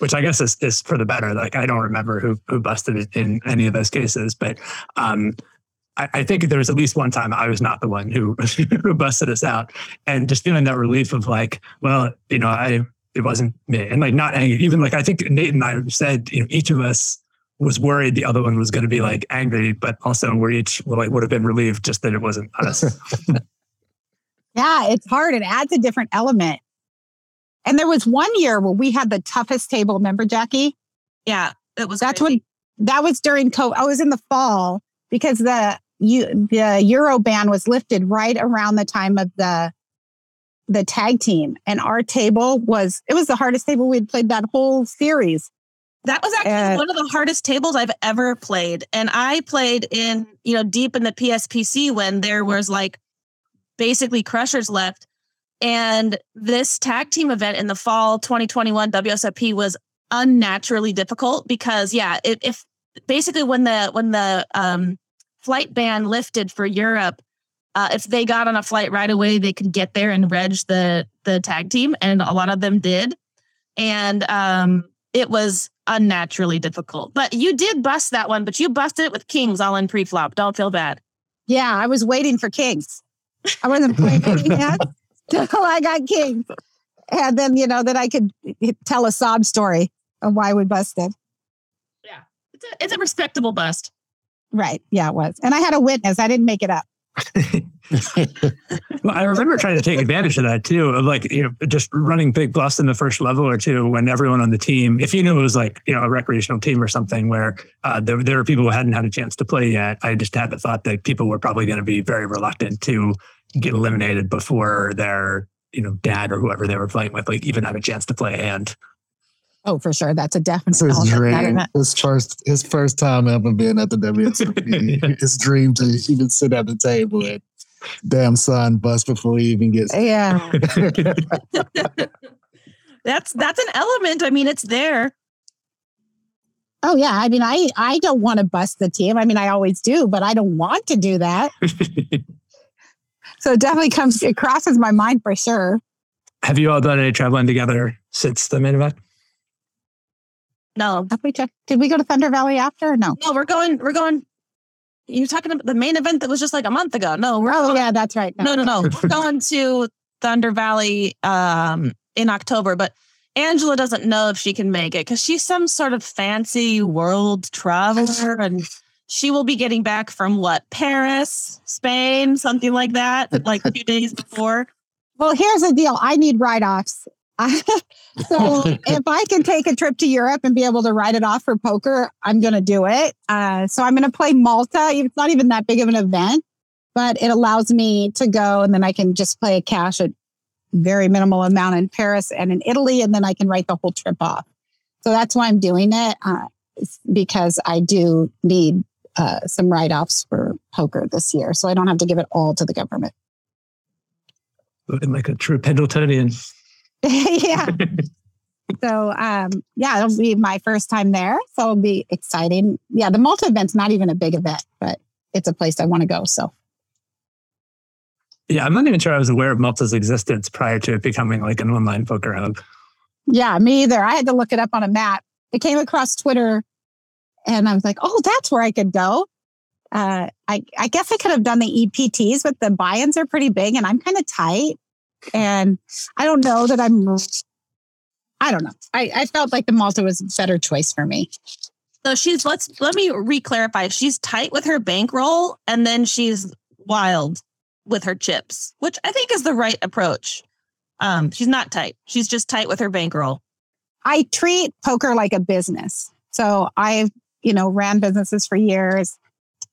which I guess is for the better. Like I don't remember who busted it in any of those cases, but I think there was at least one time I was not the one who busted us out, and just feeling that relief of like, well, you know, it wasn't me, and like not angry. Even like I think Nate and I said, you know, each of us was worried the other one was going to be like angry, but also we each would have been relieved just that it wasn't us. Yeah, it's hard. It adds a different element. And there was one year where we had the toughest table. Remember, Jackie? Yeah, it was. That's crazy. That was during COVID. I was in the fall because the Euro ban was lifted right around the time of the tag team, and our table was the hardest table we'd played that whole series. That was actually one of the hardest tables I've ever played. And I played in, you know, deep in the PSPC when there was like basically crushers left. And this tag team event in the fall 2021 WSOP was unnaturally difficult because, yeah, if basically when the flight ban lifted for Europe, if they got on a flight right away, they could get there and reg the tag team. And a lot of them did. And it was unnaturally difficult. But you did bust that one, but you busted it with kings all in pre-flop. Don't feel bad. Yeah, I was waiting for kings. I wasn't playing yet until I got kings. And then, you know, that I could tell a sob story of why we busted. Yeah, it's a respectable bust. Right, yeah, it was. And I had a witness. I didn't make it up. Well, I remember trying to take advantage of that too, of like, you know, just running big bluffs in the first level or two when everyone on the team, if you knew it was like, you know, a recreational team or something where there were people who hadn't had a chance to play yet, I just had the thought that people were probably going to be very reluctant to get eliminated before their, you know, dad or whoever they were playing with, like even have a chance to play a hand. Oh, for sure. That's a definite. His first time ever being at the WSOP. Yeah. His dream to even sit at the table and damn son bust before he even gets. Yeah. that's an element. I mean, it's there. Oh yeah. I mean, I don't want to bust the team. I mean, I always do, but I don't want to do that. So it definitely it crosses my mind for sure. Have you all done any traveling together since the main event? No. Did we go to Thunder Valley after or no? No, we're going. You're talking about the main event that was just like a month ago. No. Yeah, that's right. No. We're going to Thunder Valley in October, but Angela doesn't know if she can make it because she's some sort of fancy world traveler and she will be getting back from Paris, Spain, something like that, like 2 days before. Well, here's the deal. I need write-offs. So if I can take a trip to Europe and be able to write it off for poker, I'm going to do it. So I'm going to play Malta. It's not even that big of an event, but it allows me to go and then I can just play a cash at very minimal amount in Paris and in Italy. And then I can write the whole trip off. So that's why I'm doing it because I do need some write-offs for poker this year. So I don't have to give it all to the government. Looking like a true Pendletonian. Yeah. So, yeah, it'll be my first time there. So it'll be exciting. Yeah, the Malta event's not even a big event, but it's a place I want to go. So, yeah, I'm not even sure I was aware of Malta's existence prior to it becoming like an online poker hub. Yeah, me either. I had to look it up on a map. I came across Twitter and I was like, oh, that's where I could go. I guess I could have done the EPTs, but the buy-ins are pretty big and I'm kind of tight. And I don't know that I felt like the Malta was a better choice for me. So let me re-clarify. She's tight with her bankroll and then she's wild with her chips, which I think is the right approach. She's not tight. She's just tight with her bankroll. I treat poker like a business. So I've, ran businesses for years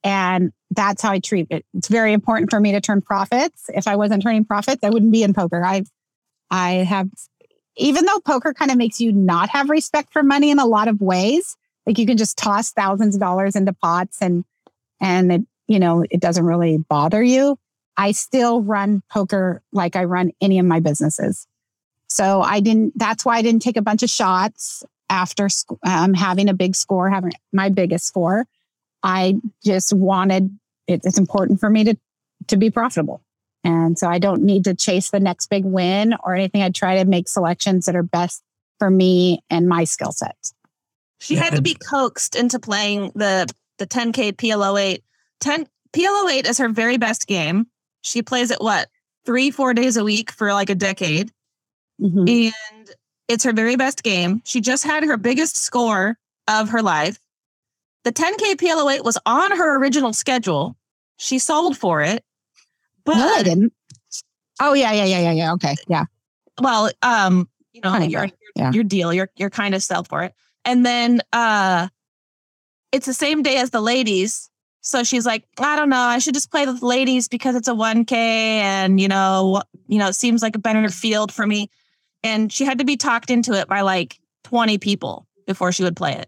and that's how I treat it. It's very important for me to turn profits. If I wasn't turning profits, I wouldn't be in poker. I have, even though poker kind of makes you not have respect for money in a lot of ways, like you can just toss thousands of dollars into pots and it, it doesn't really bother you. I still run poker like I run any of my businesses. So that's why I didn't take a bunch of shots after having a big score, having my biggest score. I just wanted, it's important for me to be profitable. And so I don't need to chase the next big win or anything. I try to make selections that are best for me and my skill set. She had to be coaxed into playing the 10K PLO8. PLO8 is her very best game. She plays it, 3-4 days a week for like a decade. Mm-hmm. And it's her very best game. She just had her biggest score of her life. The 10K PLO8 was on her original schedule. She sold for it. But no, I didn't. Oh, yeah. Okay, yeah. Well, your deal, you're kind of sell for it. And then it's the same day as the ladies. So she's like, I don't know, I should just play with ladies because it's a 1K and, it seems like a better field for me. And she had to be talked into it by like 20 people before she would play it.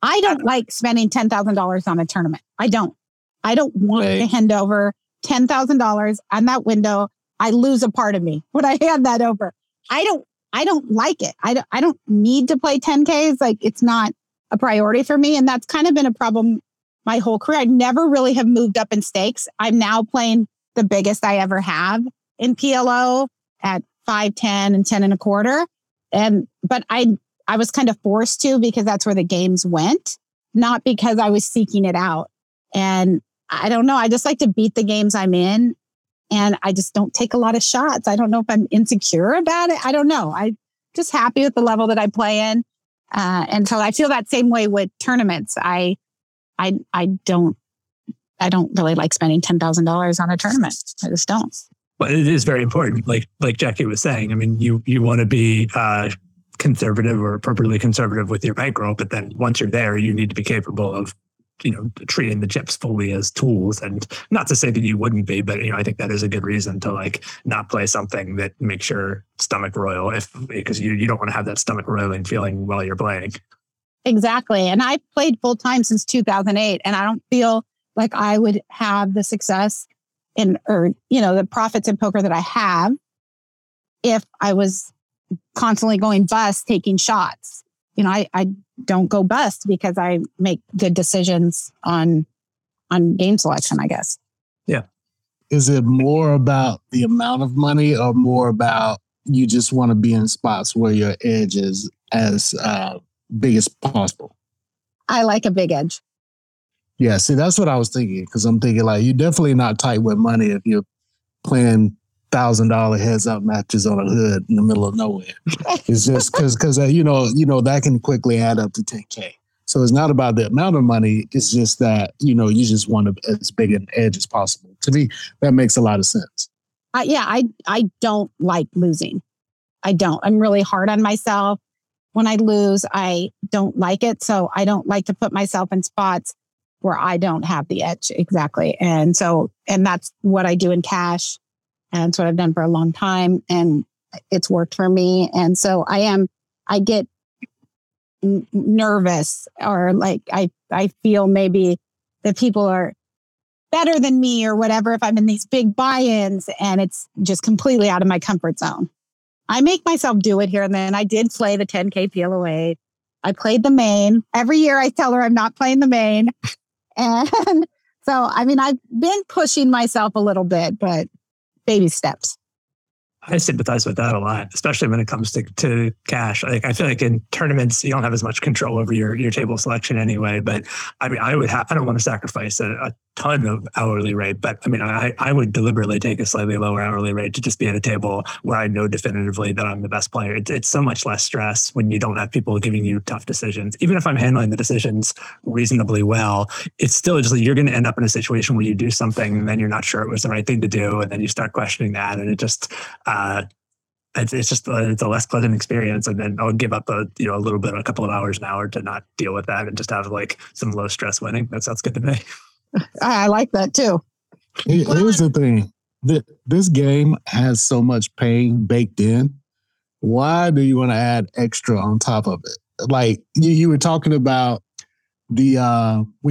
I don't like spending $10,000 on a tournament. I don't want to hand over $10,000 on that window. I lose a part of me when I hand that over. I don't like it. I don't need to play 10Ks. Like, it's not a priority for me. And that's kind of been a problem my whole career. I never really have moved up in stakes. I'm now playing the biggest I ever have in PLO at 5, 10 and 10 and a quarter. But I was kind of forced to because that's where the games went, not because I was seeking it out. And I don't know. I just like to beat the games I'm in. And I just don't take a lot of shots. I don't know if I'm insecure about it. I don't know. I'm just happy with the level that I play in. And so I feel that same way with tournaments. I don't really like spending $10,000 on a tournament. I just don't. But it is very important. Like Jackie was saying, I mean, you want to be conservative or appropriately conservative with your bankroll. But then once you're there, you need to be capable of treating the chips fully as tools. And not to say that you wouldn't be, but I think that is a good reason to not play something that makes your stomach roil, because you don't want to have that stomach roiling feeling while you're playing. Exactly. And I played full time since 2008, and I don't feel like I would have the success or the profits in poker that I have if I was constantly going bust taking shots. I don't go bust because I make good decisions on game selection, I guess. Yeah. Is it more about the amount of money or more about you just want to be in spots where your edge is as big as possible? I like a big edge. Yeah. See, that's what I was thinking, because I'm thinking you're definitely not tight with money if you're playing $1,000 heads up matches on a hood in the middle of nowhere. It's just because that can quickly add up to 10K. So it's not about the amount of money. It's just that you just want as big an edge as possible. To me, that makes a lot of sense. I don't like losing. I don't. I'm really hard on myself. When I lose, I don't like it. So I don't like to put myself in spots where I don't have the edge. Exactly. And so, and that's what I do in cash. And it's what I've done for a long time, and it's worked for me. And so I get nervous, or I feel maybe that people are better than me or whatever if I'm in these big buy-ins, and it's just completely out of my comfort zone. I make myself do it here and then. I did play the 10K PLO8. I played the main. Every year I tell her I'm not playing the main. And so, I've been pushing myself a little bit, but baby steps. I sympathize with that a lot, especially when it comes to cash. Like, I feel like in tournaments, you don't have as much control over your table selection anyway. But I mean, I don't want to sacrifice a ton of hourly rate, but I mean, I would deliberately take a slightly lower hourly rate to just be at a table where I know definitively that I'm the best player. It's so much less stress when you don't have people giving you tough decisions. Even if I'm handling the decisions reasonably well, it's still just like you're going to end up in a situation where you do something and then you're not sure it was the right thing to do, and then you start questioning that, and it just it's a less pleasant experience. And then I'll give up a little bit, a couple of hours an hour to not deal with that and just have like some low stress winning. That sounds good to me. I like that too. Here's the thing: this game has so much pain baked in. Why do you want to add extra on top of it? Like you were talking about we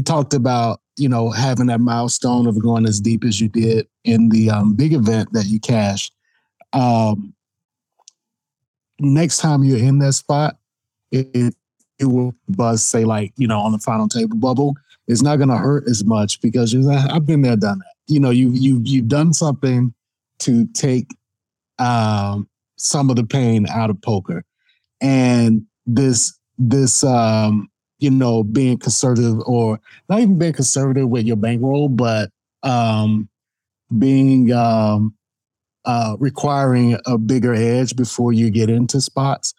talked about, you know, having that milestone of going as deep as you did in the big event that you cashed. Next time you're in that spot, it will buzz, say, like, you know, on the final table bubble. It's not going to hurt as much because you're like, I've been there, done that. You know, you've done something to take some of the pain out of poker. And this you know, being conservative, or not even being conservative with your bankroll, but being requiring a bigger edge before you get into spots.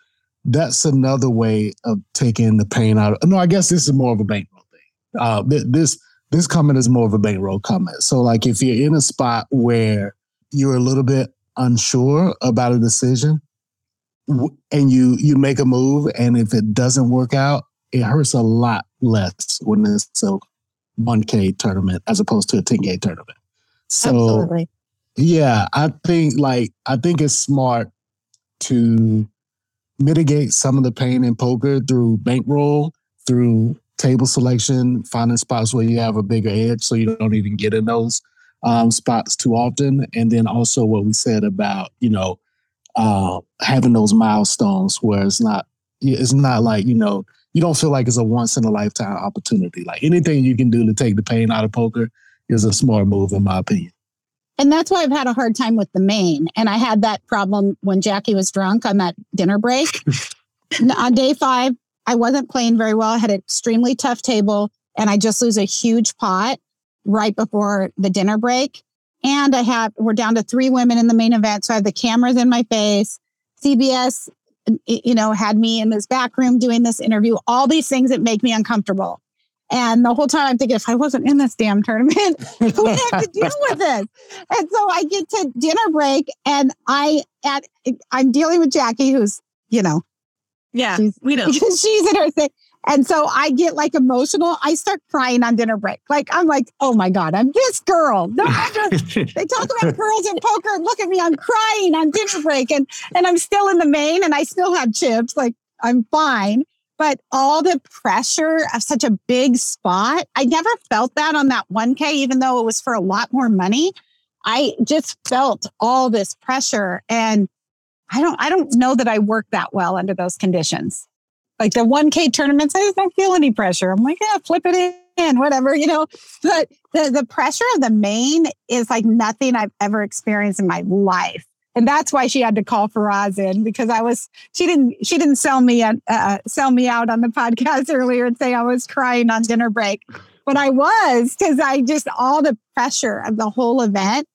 That's another way of taking the pain out. No, I guess this is more of a bankroll thing. This comment is more of a bankroll comment. So, like, if you're in a spot where you're a little bit unsure about a decision, and you make a move, and if it doesn't work out, it hurts a lot less when it's a 1K tournament as opposed to a 10K tournament. So, absolutely. Yeah, I think it's smart to mitigate some of the pain in poker through bankroll, through table selection, finding spots where you have a bigger edge so you don't even get in those spots too often. And then also what we said about, you know, having those milestones where it's not like, you know, you don't feel like it's a once-in-a-lifetime opportunity. Like, anything you can do to take the pain out of poker is a smart move, in my opinion. And that's why I've had a hard time with the main. And I had that problem when Jackie was drunk on that dinner break. On day 5, I wasn't playing very well. I had an extremely tough table, and I just lose a huge pot right before the dinner break. And we're down to 3 women in the main event, so I have the cameras in my face. CBS, you know, had me in this back room doing this interview, all these things that make me uncomfortable. And the whole time I'm thinking, if I wasn't in this damn tournament, who would have to deal with this? And so I get to dinner break, and I'm dealing with Jackie, who's, you know, yeah, we know she's in her thing. And so I get like emotional. I start crying on dinner break. Like, I'm like, oh my God, I'm this girl. No, they talk about girls in poker and look at me, I'm crying on dinner break. And I'm still in the main, and I still have chips. Like, I'm fine. But all the pressure of such a big spot, I never felt that on that 1K, even though it was for a lot more money. I just felt all this pressure. And I don't know that I work that well under those conditions. Like the 1K tournaments, I just don't feel any pressure. I'm like, yeah, flip it in, whatever, you know. But the pressure of the main is like nothing I've ever experienced in my life. And that's why she had to call Faraz in, because she didn't sell me out on the podcast earlier and say I was crying on dinner break. But I was, because all the pressure of the whole event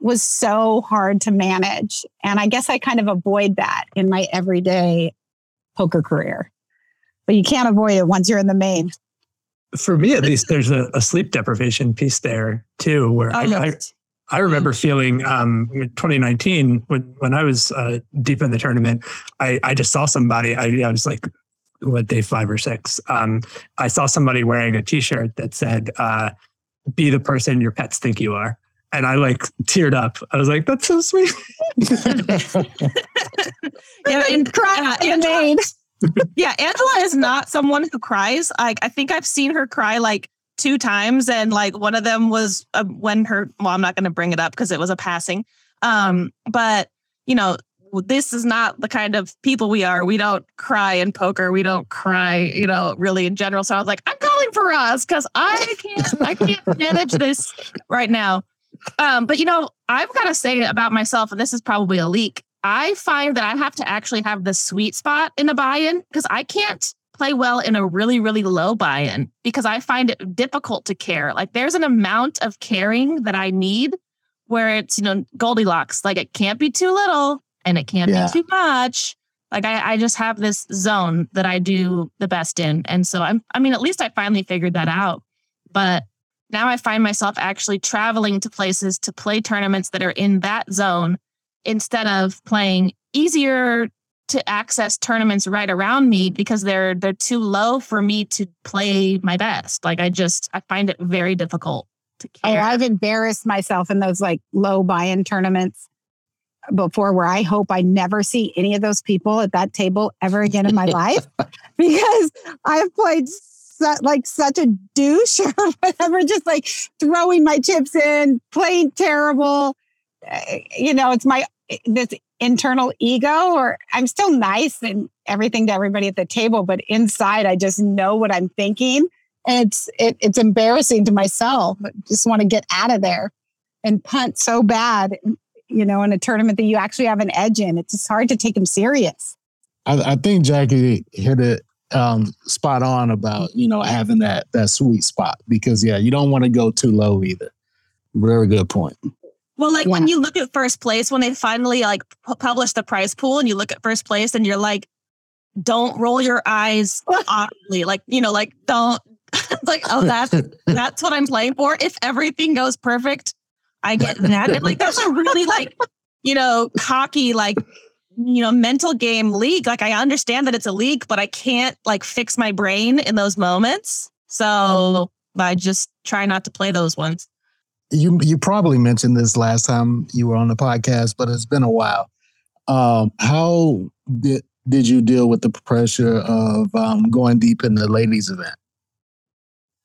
was so hard to manage. And I guess I kind of avoid that in my everyday poker career. But you can't avoid it once you're in the main. For me, at least, there's a sleep deprivation piece there too, where I remember feeling in 2019 when I was deep in the tournament, I just saw somebody. I was like, what, day 5 or 6? I saw somebody wearing a T-shirt that said, "Be the person your pets think you are," and I like teared up. I was like, "That's so sweet." Yeah, and cried in vain. Yeah, Angela is not someone who cries. Like, I think I've seen her cry like 2 times, and like one of them was when her, well, I'm not going to bring it up because it was a passing. But you know, this is not the kind of people we are. We don't cry in poker. We don't cry, you know, really in general. So I was like, I'm calling Faraz because I can't manage this right now. But, you know, I've got to say about myself, and this is probably a leak, I find that I have to actually have the sweet spot in a buy-in because I can't play well in a really, really low buy-in because I find it difficult to care. Like there's an amount of caring that I need where it's, you know, Goldilocks, like it can't be too little and it can't be too much. Like I just have this zone that I do the best in. And so I mean, at least I finally figured that out. But now I find myself actually traveling to places to play tournaments that are in that zone instead of playing easier to access tournaments right around me because they're too low for me to play my best. Like I find it very difficult to care. Oh, I've embarrassed myself in those like low buy-in tournaments before where I hope I never see any of those people at that table ever again in my life because I've played such a douche or whatever, just like throwing my chips in, playing terrible. You know, it's this internal ego, or I'm still nice and everything to everybody at the table, but inside I just know what I'm thinking. And it's embarrassing to myself. I just want to get out of there and punt so bad, you know, in a tournament that you actually have an edge in. It's just hard to take them serious. I think Jackie hit it spot on about, you know, having that sweet spot because, yeah, you don't want to go too low either. Very good point. Well, like when you look at first place, when they finally like publish the prize pool and you look at first place and you're like, don't roll your eyes oddly. Like, you know, like don't like, oh, that's what I'm playing for. If everything goes perfect, I get that. And like, that's a really like, you know, cocky, like, you know, mental game league. Like I understand that it's a league, but I can't like fix my brain in those moments. So I just try not to play those ones. You probably mentioned this last time you were on the podcast, but it's been a while. How did you deal with the pressure of going deep in the ladies' event?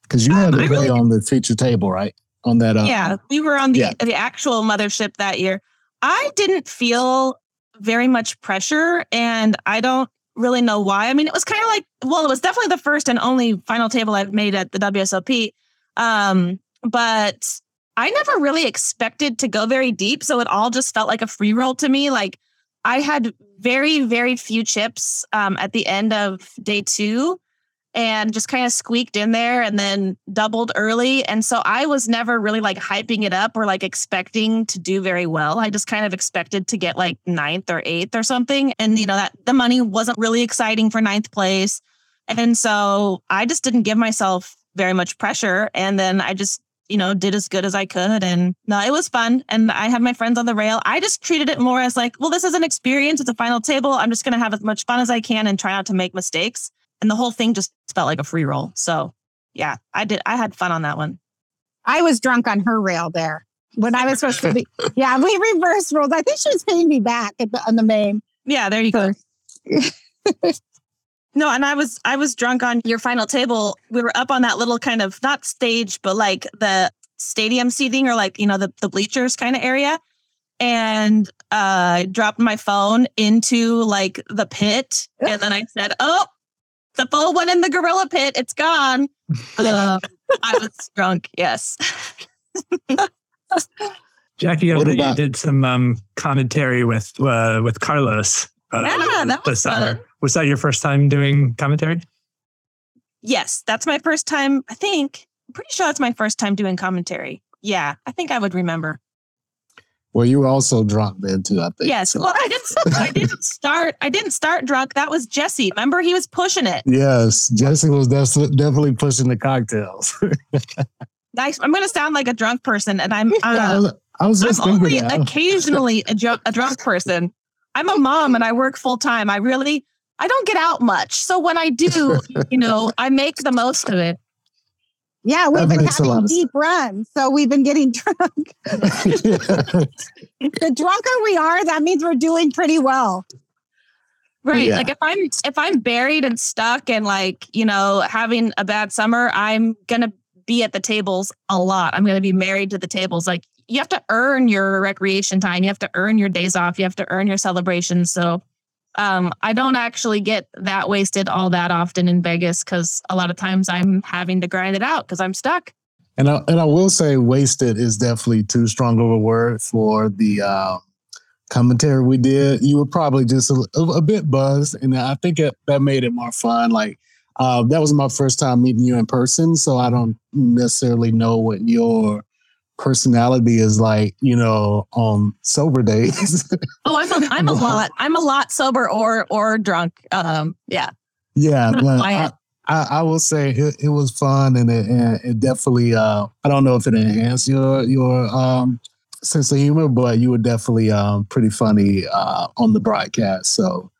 Because you had to play on the feature table, right? On that, we were on the actual mothership that year. I didn't feel very much pressure, and I don't really know why. I mean, it was kind of like, well, it was definitely the first and only final table I've made at the WSOP, but I never really expected to go very deep. So it all just felt like a free roll to me. Like I had very, very few chips at the end of day two and just kind of squeaked in there and then doubled early. And so I was never really like hyping it up or like expecting to do very well. I just kind of expected to get like 9th or 8th or something. And, you know, that the money wasn't really exciting for 9th place. And so I just didn't give myself very much pressure. And then I just, you know, did as good as I could. And no, it was fun. And I had my friends on the rail. I just treated it more as like, well, this is an experience. It's a final table. I'm just going to have as much fun as I can and try not to make mistakes. And the whole thing just felt like a free roll. So yeah, I had fun on that one. I was drunk on her rail there when I was supposed to be. Yeah, we reversed roles. I think she was paying me back on the main. Yeah, there you go. No, and I was drunk on your final table. We were up on that little kind of, not stage, but like the stadium seating or like, you know, the bleachers kind of area. And I dropped my phone into like the pit. And then I said, oh, the full one in the gorilla pit. It's gone. I was drunk. Yes. Jackie, you did some commentary with Carlos. That was fun. Was that your first time doing commentary? Yes, that's my first time. I think, I'm pretty sure that's my first time doing commentary. Yeah, I think I would remember. Well, you were also drunk then too, I think. Yes, so. Well, I didn't start drunk. That was Jesse. Remember, he was pushing it. Yes, Jesse was definitely pushing the cocktails. Nice. I'm going to sound like a drunk person, and I'm occasionally a drunk person. I'm a mom and I work full time. I don't get out much. So when I do, you know, I make the most of it. Yeah, we've been having deep runs. So we've been getting drunk. The drunker we are, that means we're doing pretty well. Right. Yeah. Like if I'm buried and stuck and like, you know, having a bad summer, I'm going to be at the tables a lot. I'm going to be married to the tables. Like you have to earn your recreation time. You have to earn your days off. You have to earn your celebrations. So I don't actually get that wasted all that often in Vegas because a lot of times I'm having to grind it out because I'm stuck. And I will say wasted is definitely too strong of a word for the commentary we did. You were probably just a bit buzzed, and I think that made it more fun. Like, that was my first time meeting you in person, so I don't necessarily know what your personality is like, you know, on sober days. Oh, I'm a lot sober or drunk. Yeah. I will say it was fun, and it definitely, I don't know if it enhanced your sense of humor, but you were definitely pretty funny on the broadcast. So,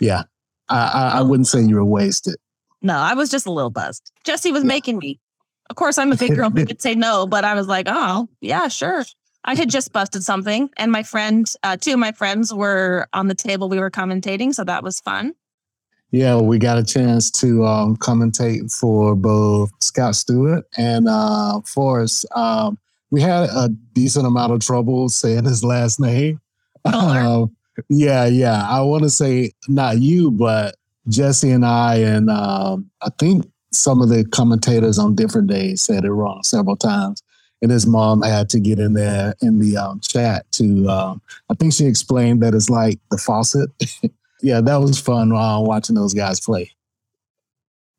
yeah, I wouldn't say you were wasted. No, I was just a little buzzed. Jesse was making me. Of course, I'm a big girl who could say no, but I was like, oh, yeah, sure. I had just busted something, and my friend, two of my friends were on the table. We were commentating, so that was fun. Yeah, we got a chance to commentate for both Scott Stewart and Forrest. We had a decent amount of trouble saying his last name. Yeah. I want to say not you, but Jesse and I, and I think some of the commentators on different days said it wrong several times. And his mom had to get in there in the chat to, I think she explained that it's like the faucet. Yeah, that was fun watching those guys play.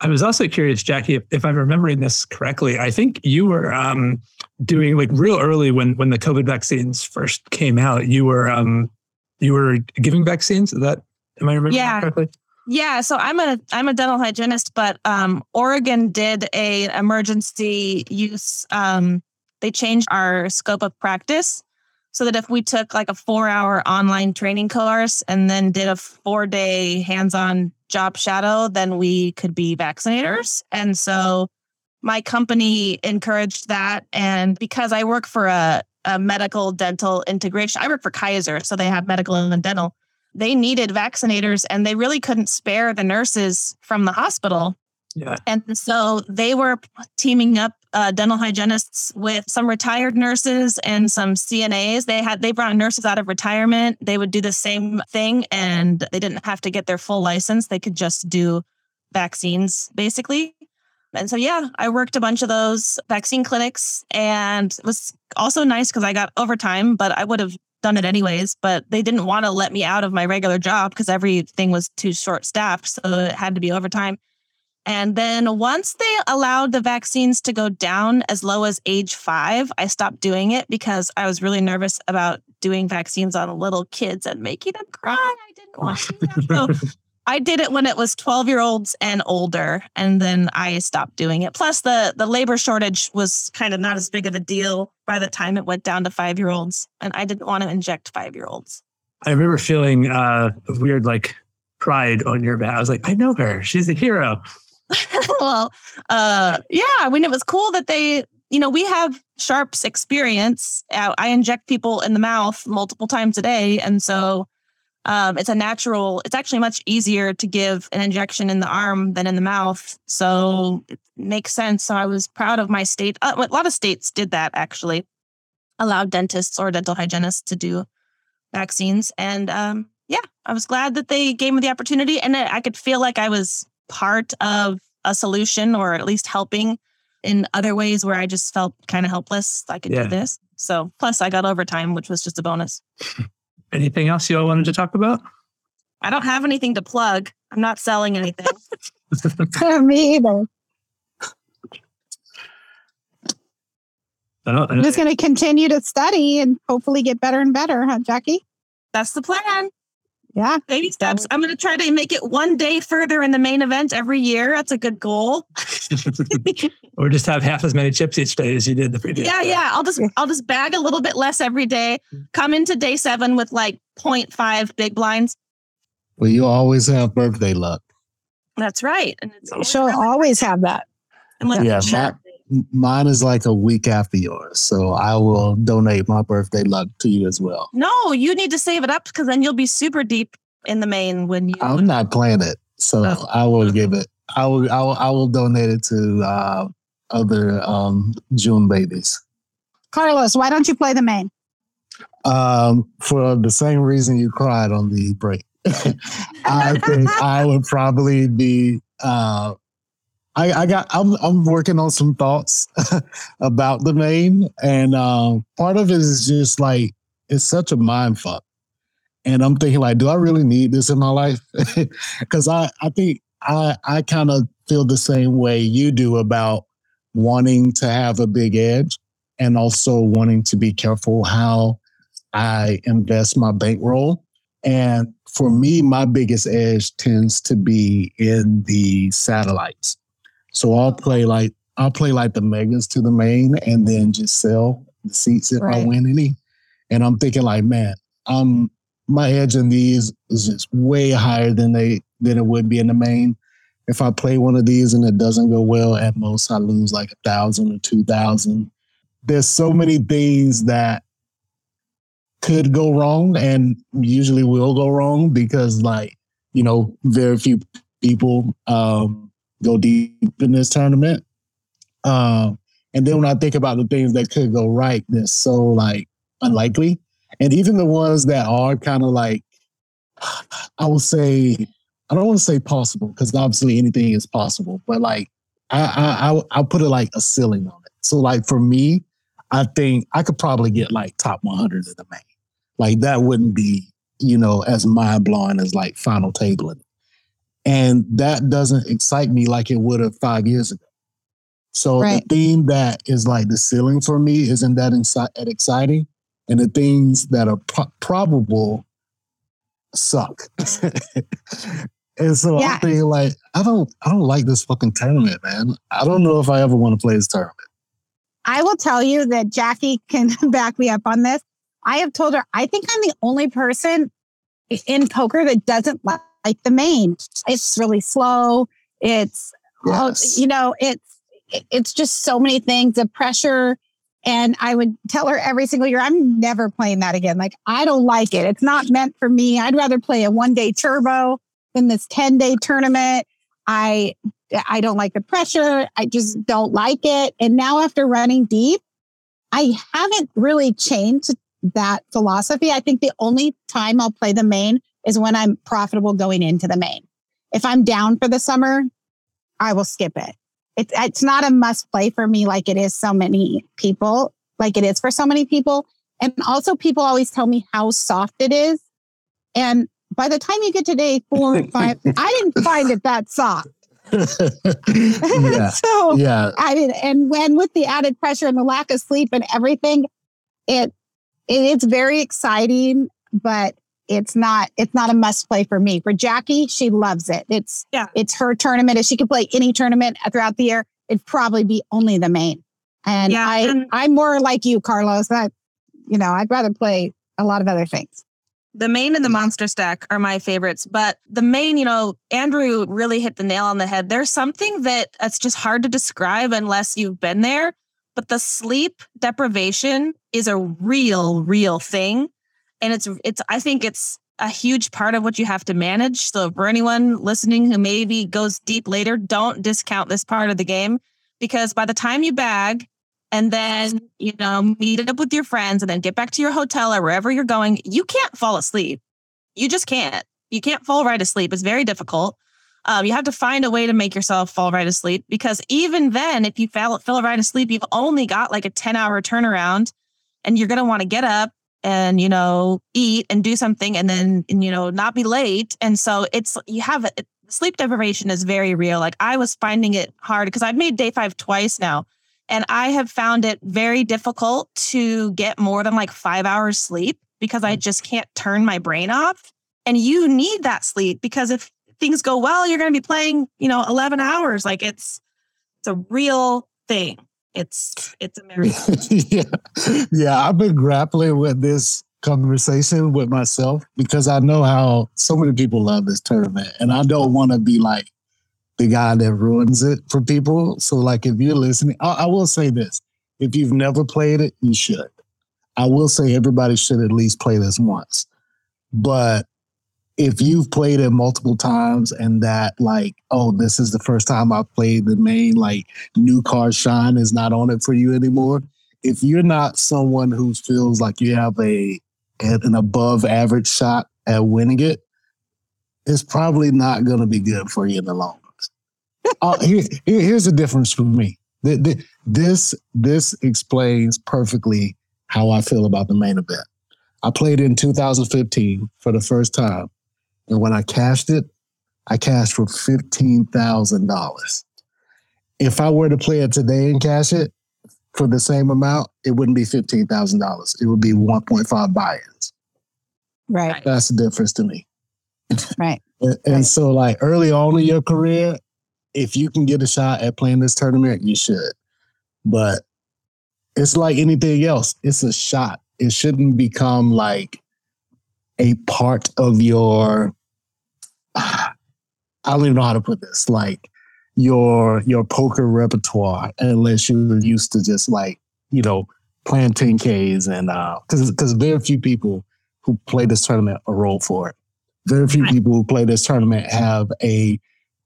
I was also curious, Jackie, if I'm remembering this correctly, I think you were doing, like, real early when the COVID vaccines first came out, you were giving vaccines. Is that, am I remembering that correctly? Yeah. So I'm a dental hygienist, but Oregon did a emergency use. They changed our scope of practice, so that if we took like a 4-hour online training course and then did a 4-day hands-on job shadow, then we could be vaccinators. And so my company encouraged that. And because I work for a medical dental integration, I work for Kaiser, so they have medical and dental. They needed vaccinators, and they really couldn't spare the nurses from the hospital. Yeah. And so they were teaming up dental hygienists with some retired nurses and some CNAs. They brought nurses out of retirement. They would do the same thing, and they didn't have to get their full license. They could just do vaccines, basically. And so, yeah, I worked a bunch of those vaccine clinics, and it was also nice because I got overtime, but I would have done it anyways. But they didn't want to let me out of my regular job because everything was too short staffed. So it had to be overtime. And then once they allowed the vaccines to go down as low as age 5, I stopped doing it because I was really nervous about doing vaccines on little kids and making them cry. I didn't want to do that. So I did it when it was 12-year-olds and older, and then I stopped doing it. Plus, the labor shortage was kind of not as big of a deal by the time it went down to 5-year-olds, and I didn't want to inject 5-year-olds. I remember feeling a weird, like, pride on your back. I was like, I know her. She's a hero. It was cool that they, you know, we have Sharps experience. I inject people in the mouth multiple times a day. And so it's actually much easier to give an injection in the arm than in the mouth. So it makes sense. So I was proud of my state. A lot of states did that, actually, allowed dentists or dental hygienists to do vaccines. And I was glad that they gave me the opportunity, and I could feel like I was part of a solution, or at least helping in other ways where I just felt kind of helpless. I could do this. So plus I got overtime, which was just a bonus. Anything else you all wanted to talk about? I don't have anything to plug. I'm not selling anything. Me either. I'm just going to continue to study and hopefully get better and better, huh, Jackie? That's the plan. Yeah. Baby steps. I'm going to try to make it one day further in the main event every year. That's a good goal. Or just have half as many chips each day as you did the previous day. Yeah. I'll just bag a little bit less every day. Come into day 7 with like 0.5 big blinds. Well, you always have birthday luck. That's right. And she'll always have that. Mine is like a week after yours, so I will donate my birthday luck to you as well. No, you need to save it up, because then you'll be super deep in the main when you. I'm not playing it, so I will give it. I will donate it to other June babies. Carlos, why don't you play the main? For the same reason you cried on the break. I think I would probably be I'm working on some thoughts about the main, and part of it is just like it's such a mind fuck, and I'm thinking like, do I really need this in my life? Because I think I kind of feel the same way you do about wanting to have a big edge, and also wanting to be careful how I invest my bankroll. And for me, my biggest edge tends to be in the satellites. So I'll play like the megas to the main and then just sell the seats if I win any. And I'm thinking like, man, my edge in these is just way higher than it would be in the main. If I play one of these and it doesn't go well, at most I lose like 1,000 or 2,000. There's so many things that could go wrong and usually will go wrong because, like, you know, very few people go deep in this tournament. And then when I think about the things that could go right, they're so like unlikely. And even the ones that are kind of like, I would say, I don't want to say possible because obviously anything is possible, but like I'll put it like a ceiling on it. So like for me, I think I could probably get like top 100 in the main. Like that wouldn't be, you know, as mind blowing as like final tabling. And that doesn't excite me like it would have 5 years ago. So the theme that is like the ceiling for me isn't that exciting. And the things that are probable suck. And so I'm thinking like, I don't like this fucking tournament, man. I don't know if I ever want to play this tournament. I will tell you that Jackie can back me up on this. I have told her, I think I'm the only person in poker that doesn't like the main. It's really slow. It's, you know, it's just so many things, the pressure. And I would tell her every single year, I'm never playing that again. Like, I don't like it. It's not meant for me. I'd rather play a 1-day turbo than this 10-day tournament. I don't like the pressure. I just don't like it. And now after running deep, I haven't really changed that philosophy. I think the only time I'll play the main is when I'm profitable going into the main. If I'm down for the summer, I will skip it. It's not a must play for me like it is so many people, like it is for so many people. And also people always tell me how soft it is. And by the time you get to day 4 and 5, I didn't find it that soft. I mean, and when with the added pressure and the lack of sleep and everything, it's very exciting, but it's not a must play for me. For Jackie, she loves it. It's her tournament. If she could play any tournament throughout the year, it'd probably be only the main. And I'm more like you, Carlos. I'd rather play a lot of other things. The main and the monster stack are my favorites, but the main, you know, Andrew really hit the nail on the head. There's something that's just hard to describe unless you've been there, but the sleep deprivation is a real thing. And I think it's a huge part of what you have to manage. So for anyone listening who maybe goes deep later, don't discount this part of the game, because by the time you bag and then, you know, meet up with your friends and then get back to your hotel or wherever you're going, you can't fall asleep. You just can't. You can't fall right asleep. It's very difficult. You have to find a way to make yourself fall right asleep, because even then, if you fell right asleep, you've only got like a 10-hour turnaround, and you're going to want to get up and, you know, eat and do something and then, you know, not be late. And so sleep deprivation is very real. Like I was finding it hard because I've made day 5 twice now. And I have found it very difficult to get more than like 5 hours sleep because I just can't turn my brain off. And you need that sleep, because if things go well, you're going to be playing, you know, 11 hours. Like it's a real thing. It's a miracle. Yeah. I've been grappling with this conversation with myself because I know how so many people love this tournament, and I don't want to be like the guy that ruins it for people. So like, if you're listening, I will say this. If you've never played it, you should. I will say everybody should at least play this once. But if you've played it multiple times and that like, oh, this is the first time I've played the main, like new card shine is not on it for you anymore. If you're not someone who feels like you have an above average shot at winning it, it's probably not going to be good for you in the long run. Here's the difference for me. This explains perfectly how I feel about the main event. I played in 2015 for the first time, and when I cashed it, I cashed for $15,000. If I were to play it today and cash it for the same amount, it wouldn't be $15,000. It would be 1.5 buy-ins. Right. That's the difference to me. Right. And so, like, early on in your career, if you can get a shot at playing this tournament, you should. But it's like anything else. It's a shot. It shouldn't become like a part of your, I don't even know how to put this, like your poker repertoire, unless you're used to just like, you know, playing 10Ks and, because very few people who play this tournament are rolled for it. Very few people who play this tournament have a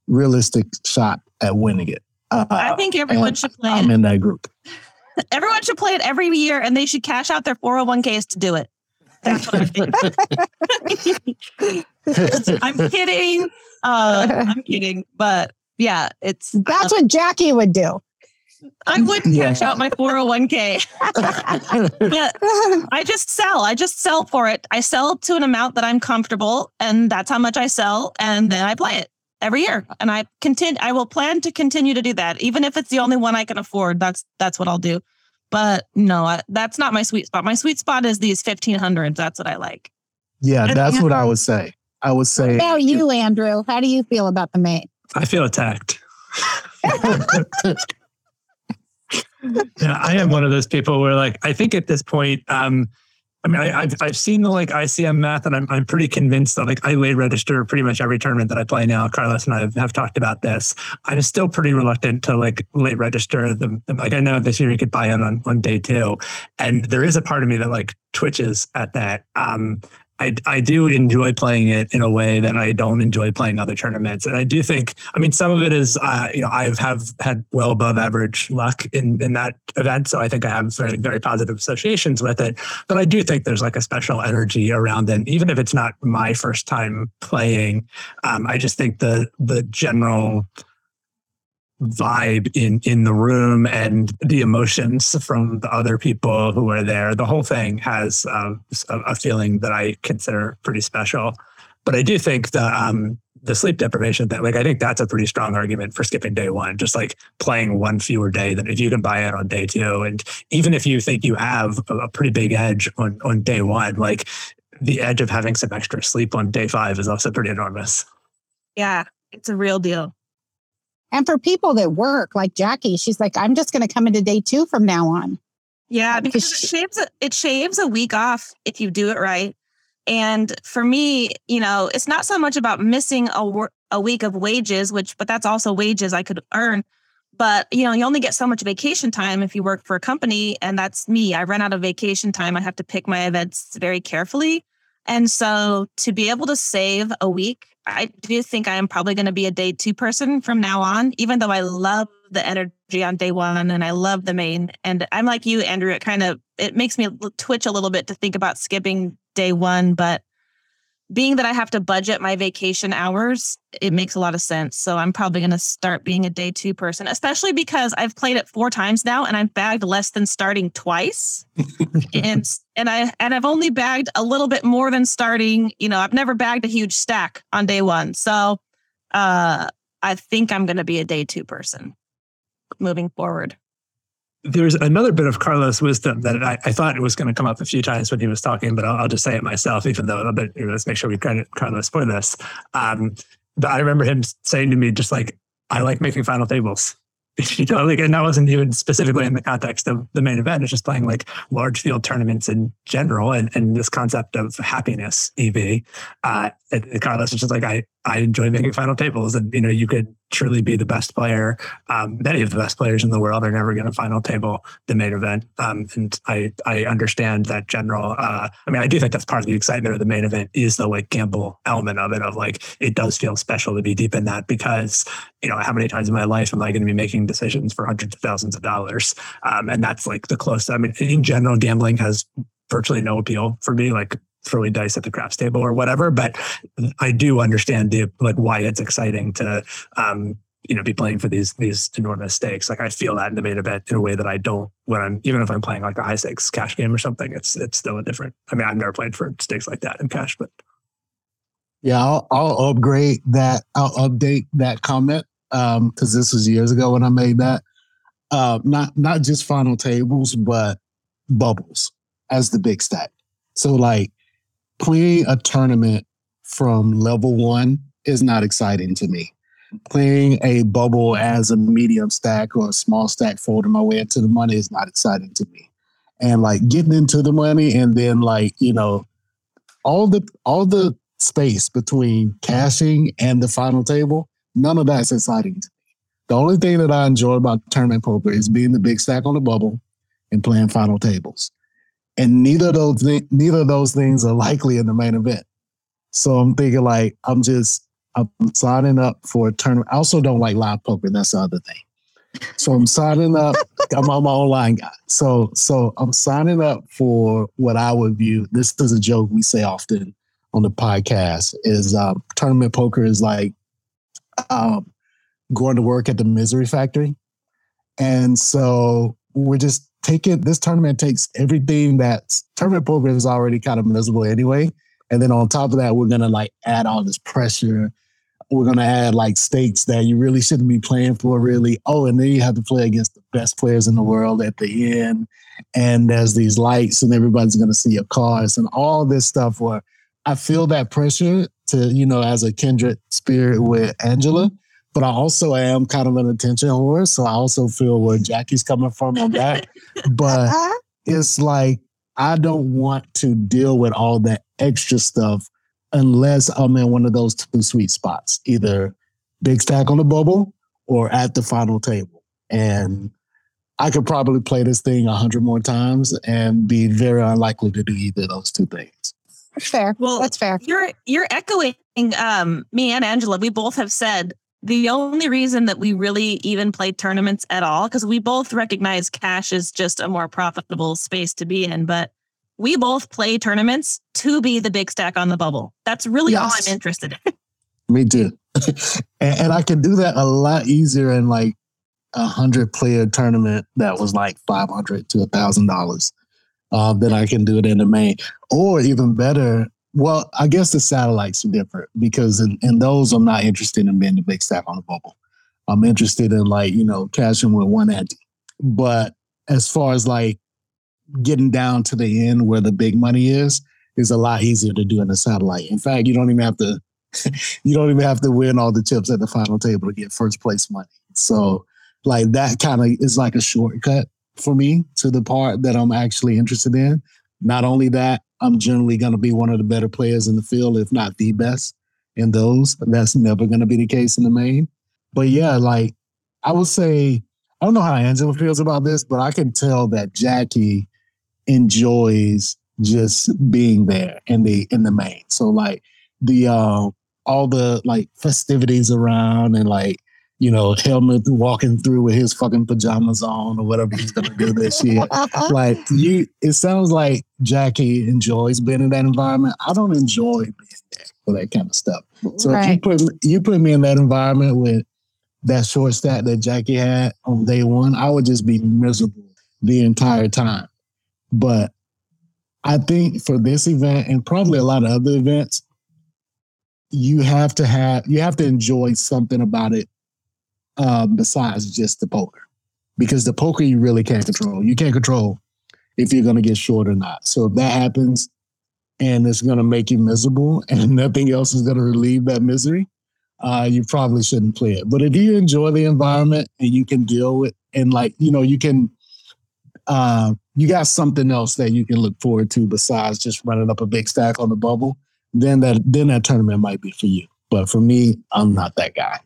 realistic shot at winning it. I think everyone should play it. I'm in that group. Everyone should play it every year, and they should cash out their 401ks to do it. That's what I think. I'm kidding. But yeah, it's... That's what Jackie would do. I wouldn't cash out my 401k. I just sell. I just sell for it. I sell to an amount that I'm comfortable, and that's how much I sell. And then I play it every year. And I continue. I will plan to continue to do that, even if it's the only one I can afford. That's what I'll do. But no, that's not my sweet spot. My sweet spot is these 1500s. That's what I like. Yeah, that's what I would say. I would say. What about you, Andrew? How do you feel about the main? I feel attacked. Yeah, I am one of those people where, like, I think at this point, I've seen the like ICM math, and I'm pretty convinced that like I way register pretty much every tournament that I play now. Carlos and I have talked about this. I'm still pretty reluctant to like late register them. Like, I know this year you could buy in on day two, and there is a part of me that like twitches at that. I do enjoy playing it in a way that I don't enjoy playing other tournaments. And I do think, I mean, some of it is, I have had well above average luck in that event. So I think I have very, very positive associations with it. But I do think there's like a special energy around it. Even if it's not my first time playing, I just think the general vibe in the room and the emotions from the other people who are there, the whole thing has a feeling that I consider pretty special. But I do think the sleep deprivation thing, like, I think that's a pretty strong argument for skipping day one, just like playing one fewer day than if you can buy in on day two. And even if you think you have a pretty big edge on day one, like, the edge of having some extra sleep on day five is also pretty enormous. Yeah, it's a real deal. And for people that work, like Jackie, she's like, I'm just going to come into day two from now on. Yeah, because it shaves a week off if you do it right. And for me, you know, it's not so much about missing a week of wages, but that's also wages I could earn. But, you know, you only get so much vacation time if you work for a company. And that's me. I run out of vacation time. I have to pick my events very carefully. And so to be able to save a week, I do think I am probably going to be a day two person from now on, even though I love the energy on day one and I love the main. And I'm like you, Andrew, it makes me twitch a little bit to think about skipping day one. But being that I have to budget my vacation hours, it makes a lot of sense. So I'm probably going to start being a day two person, especially because I've played it 4 times now and I've bagged less than starting twice. and I've only bagged a little bit more than starting. You know, I've never bagged a huge stack on day one. So I think I'm going to be a day two person moving forward. There's another bit of Carlos' wisdom that I thought it was going to come up a few times when he was talking, but I'll just say it myself, even though let's make sure we credit Carlos for this. But I remember him saying to me, just like, I like making final tables. You know, like, and that wasn't even specifically in the context of the main event. It's just playing like large field tournaments in general, and this concept of happiness, EV. And Carlos is just like, I enjoy making final tables, and, you know, you could truly be the best player. Many of the best players in the world are never going to final table the main event. And I understand that general. I do think that's part of the excitement of the main event is the like gamble element of it, of like, it does feel special to be deep in that, because, you know, how many times in my life am I going to be making decisions for hundreds of thousands of dollars? And that's like the closest. I mean, in general, gambling has virtually no appeal for me, like throwing dice at the craps table or whatever. But I do understand the like why it's exciting to you know, be playing for these enormous stakes. Like I feel that in the main event in a way that I don't when I'm, even if I'm playing like a high stakes cash game or something, it's still indifferent. I mean, I've never played for stakes like that in cash, but. Yeah, I'll update that comment because this was years ago when I made that. Not just final tables, but bubbles as the big stack. So like playing a tournament from level one is not exciting to me. Playing a bubble as a medium stack or a small stack folding my way into the money is not exciting to me. And like getting into the money and then like, you know, all the space between cashing and the final table, none of that's exciting to me. The only thing that I enjoy about tournament poker is being the big stack on the bubble and playing final tables. And neither of those things are likely in the main event. So I'm thinking like, I'm signing up for a tournament. I also don't like live poker. That's the other thing. So I'm signing up. I'm my online guy. So I'm signing up for what I would view. This is a joke we say often on the podcast is tournament poker is like going to work at the misery factory. And so we're just taking this tournament takes everything that tournament poker is already kind of miserable anyway. And then on top of that, we're going to like add all this pressure. We're going to add like stakes that you really shouldn't be playing for really. Oh, and then you have to play against the best players in the world at the end. And there's these lights and everybody's going to see your cards and all this stuff where I feel that pressure to, you know, as a kindred spirit with Angela, but I also am kind of an attention whore. So I also feel where Jackie's coming from on that, but it's like, I don't want to deal with all that extra stuff unless I'm in one of those two sweet spots, either big stack on the bubble or at the final table. And I could probably play this thing 100 more times and be very unlikely to do either of those two things. That's fair. Well, that's fair. You're echoing me and Angela. We both have said the only reason that we really even play tournaments at all, because we both recognize cash is just a more profitable space to be in, but we both play tournaments to be the big stack on the bubble. That's really all I'm interested in. Me too. and I can do that a lot easier in like 100-player tournament that was like $500 to $1,000 than I can do it in the main. Or even better, well, I guess the satellites are different because in those I'm not interested in being the big stack on the bubble. I'm interested in like, you know, cashing with one ante. But as far as like getting down to the end where the big money is a lot easier to do in the satellite. In fact, you don't even have to win all the chips at the final table to get first place money. So like that kind of is like a shortcut for me to the part that I'm actually interested in. Not only that, I'm generally going to be one of the better players in the field, if not the best in those. That's never going to be the case in the main. But yeah, like I would say, I don't know how Angela feels about this, but I can tell that Jackie enjoys just being there in the main. So like the all the like festivities around and like, you know, Helmut walking through with his fucking pajamas on or whatever he's going to do this year. Like, it sounds like Jackie enjoys being in that environment. I don't enjoy being there for that kind of stuff. So right. If you put me in that environment with that short stack that Jackie had on day one, I would just be miserable the entire time. But I think for this event and probably a lot of other events, you have to enjoy something about it. Besides just the poker, because the poker you really can't control. You can't control if you're going to get short or not. So if that happens and it's going to make you miserable and nothing else is going to relieve that misery, you probably shouldn't play it. But if you enjoy the environment and you can deal with and like, you know, you can, you got something else that you can look forward to besides just running up a big stack on the bubble, then that tournament might be for you. But for me, I'm not that guy.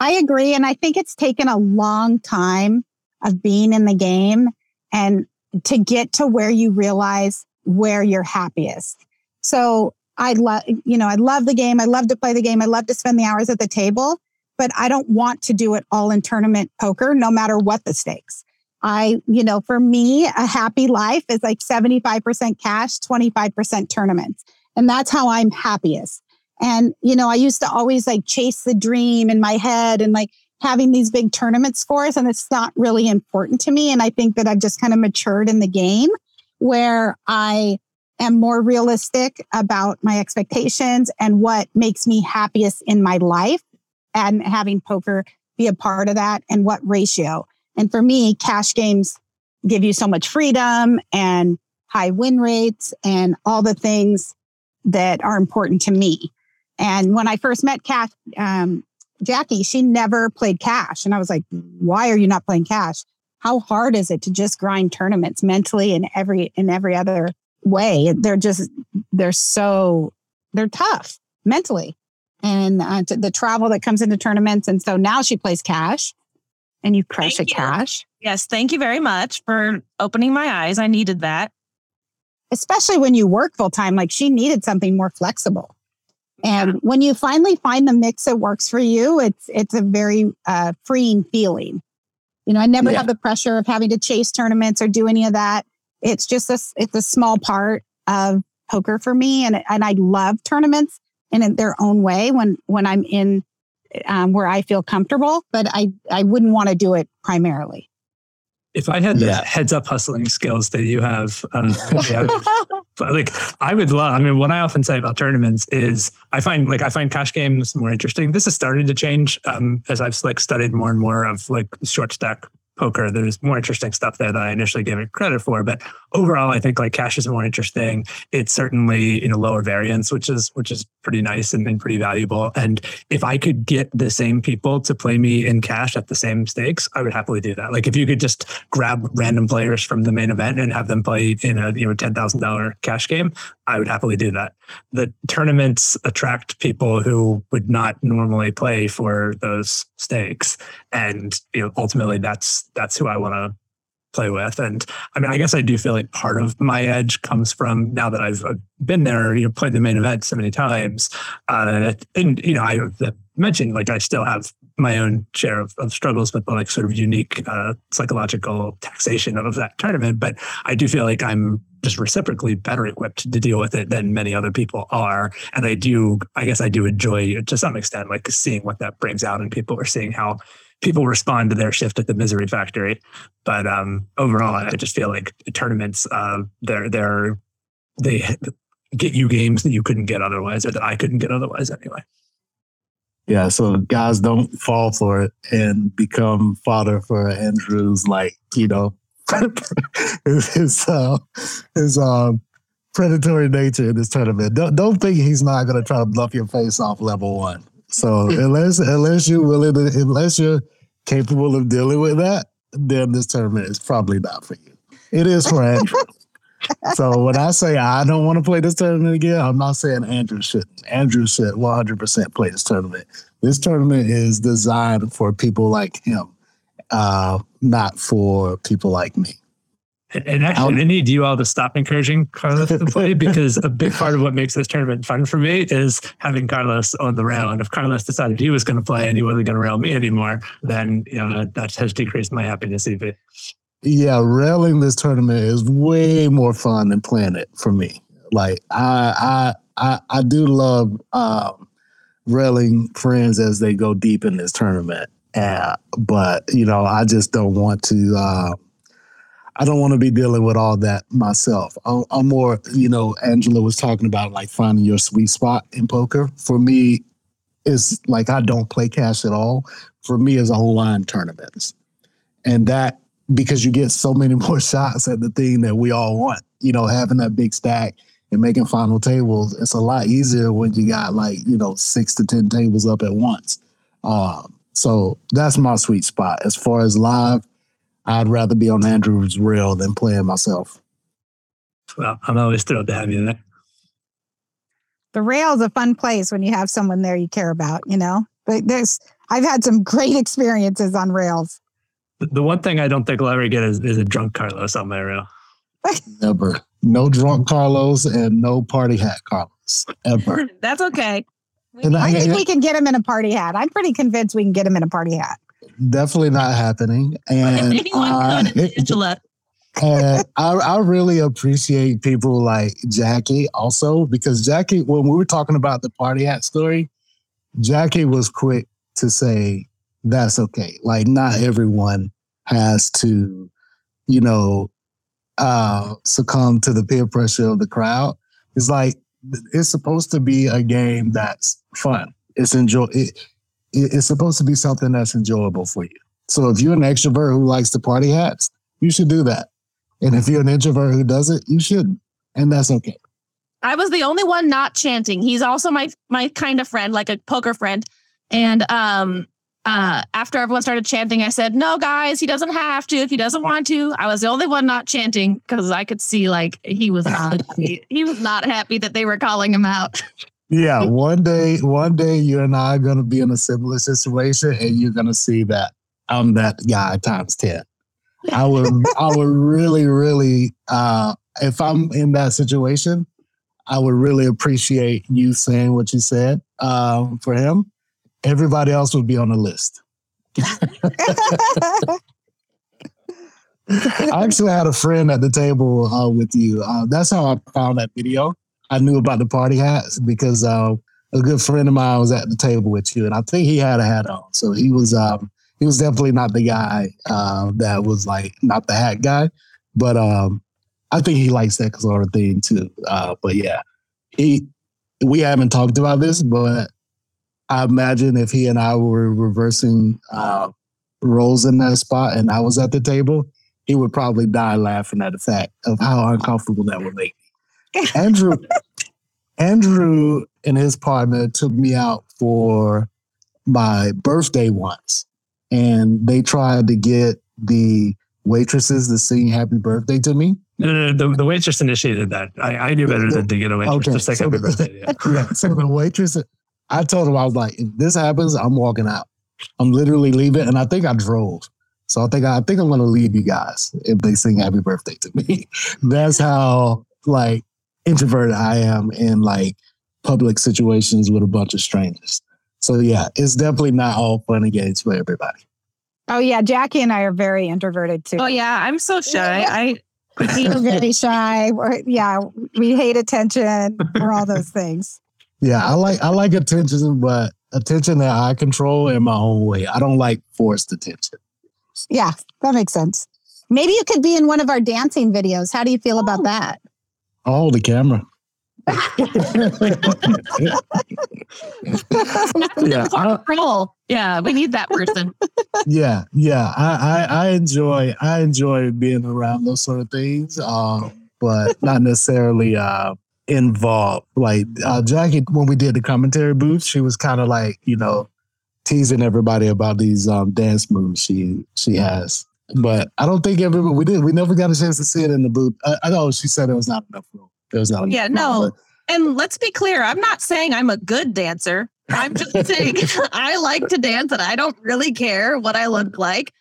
I agree. And I think it's taken a long time of being in the game and to get to where you realize where you're happiest. So I love the game. I love to play the game. I love to spend the hours at the table, but I don't want to do it all in tournament poker, no matter what the stakes. For me, a happy life is like 75% cash, 25% tournaments. And that's how I'm happiest. And, you know, I used to always like chase the dream in my head and like, having these big tournaments for us, and it's not really important to me. And I think that I've just kind of matured in the game where I am more realistic about my expectations and what makes me happiest in my life, and having poker be a part of that and what ratio. And for me, cash games give you so much freedom and high win rates and all the things that are important to me. And when I first met Jackie, she never played cash. And I was like, why are you not playing cash? How hard is it to just grind tournaments mentally and in every other way? They're tough mentally. And the travel that comes into tournaments. And so now she plays cash and you crush at cash. Yes. Thank you very much for opening my eyes. I needed that. Especially when you work full time, like she needed something more flexible. And when you finally find the mix that works for you, it's a very freeing feeling. You know, I never have the pressure of having to chase tournaments or do any of that. It's just it's a small part of poker for me. And I love tournaments in their own way when I'm in where I feel comfortable, but I wouldn't want to do it primarily. If I had the heads up hustling skills that you have, I would love, what I often say about tournaments is I find cash games more interesting. This has started to change as I've studied more and more of short stack poker. There's more interesting stuff there that I initially gave it credit for. But overall, I think cash is more interesting. It's certainly lower variance, which is pretty nice and pretty valuable. And if I could get the same people to play me in cash at the same stakes, I would happily do that. If you could just grab random players from the main event and have them play in a $10,000 cash game, I would happily do that. The tournaments attract people who would not normally play for those stakes, and ultimately that's who I want to play with. And I guess I do feel like part of my edge comes from now that I've been there, played the main event so many times. I mentioned I still have my own share of struggles, but the sort of unique psychological taxation of that tournament. But I do feel like I'm just reciprocally better equipped to deal with it than many other people are. And I guess I do enjoy to some extent, seeing what that brings out in people or seeing how people respond to their shift at the misery factory. But overall, I just feel like tournaments, they get you games that you couldn't get otherwise, or that I couldn't get otherwise anyway. Yeah, so guys, don't fall for it and become fodder for Andrew's his predatory nature in this tournament. Don't think he's not going to try to bluff your face off level one. So unless you're capable of dealing with that, then this tournament is probably not for you. It is for Andrew. So when I say I don't want to play this tournament again, I'm not saying Andrew shouldn't. Andrew should 100% play this tournament. This tournament is designed for people like him, not for people like me. And actually, I need you all to stop encouraging Carlos to play, because a big part of what makes this tournament fun for me is having Carlos on the rail. And if Carlos decided he was going to play and he wasn't going to rail me anymore, then that has decreased my happiness even. Yeah, railing this tournament is way more fun than playing it for me. I do love railing friends as they go deep in this tournament, but I just don't want to. I don't want to be dealing with all that myself. I'm more, Angela was talking about finding your sweet spot in poker. For me, it's I don't play cash at all. For me, it's online tournaments. And that, because you get so many more shots at the thing that we all want. Having that big stack and making final tables, it's a lot easier when you got 6 to 10 tables up at once. So that's my sweet spot. As far as live, I'd rather be on Andrew's reel than playing myself. Well, I'm always thrilled to have you there. The rail's a fun place when you have someone there you care about, But I've had some great experiences on rails. The one thing I don't think I'll ever get is a drunk Carlos on my rail. Never. No drunk Carlos and no party hat Carlos. Ever. That's okay. I think we can get him in a party hat. I'm pretty convinced we can get him in a party hat. Definitely not happening. And I really appreciate people like Jackie also, because Jackie, when we were talking about the party hat story, Jackie was quick to say, that's okay. Like, not everyone has to, you know, succumb to the peer pressure of the crowd. It's like, it's supposed to be a game that's fun. It's supposed to be something that's enjoyable for you. So if you're an extrovert who likes to party hats, you should do that. And if you're an introvert who doesn't, you shouldn't. And that's okay. I was the only one not chanting. He's also my kind of friend, like a poker friend. And after everyone started chanting, I said, no, guys, he doesn't have to if he doesn't want to. I was the only one not chanting because I could see like he was not happy that they were calling him out. Yeah, one day you and I are going to be in a similar situation and you're going to see that I'm that guy times 10. I would really, really, if I'm in that situation, I would really appreciate you saying what you said for him. Everybody else would be on the list. I actually had a friend at the table with you. That's how I found that video. I knew about the party hats because a good friend of mine was at the table with you, and I think he had a hat on. So he was definitely not the guy that was like not the hat guy, but I think he likes that sort of thing too. But yeah, we haven't talked about this, but I imagine if he and I were reversing roles in that spot and I was at the table, he would probably die laughing at the fact of how uncomfortable that would make me. Andrew and his partner took me out for my birthday once, and they tried to get the waitresses to sing happy birthday to me. No, the waitress initiated that. I knew better than to get a waitress to sing happy birthday. Yeah. Yeah, so the waitress, I told him, I was like, if this happens, I'm walking out. I'm literally leaving, and I think I drove. So I think I'm going to leave you guys if they sing happy birthday to me. That's how like introverted I am in like public situations with a bunch of strangers. So yeah, it's definitely not all fun and games for everybody. Oh yeah, Jackie and I are very introverted too. Oh yeah, I'm so shy. We're very shy. We hate attention. We're all those things. Yeah, I like attention, but attention that I control in my own way. I don't like forced attention. Yeah, that makes sense. Maybe you could be in one of our dancing videos. How do you feel about that? Oh, the camera. Yeah, we need that person. Yeah. I enjoy being around those sort of things, but not necessarily involved. Like Jackie, when we did the commentary booth, she was kind of like, you know, teasing everybody about these dance moves she has. But I don't think everybody we never got a chance to see it in the booth. I know she said it was not enough room. Yeah, no. And let's be clear. I'm not saying I'm a good dancer. I'm just saying I like to dance and I don't really care what I look like.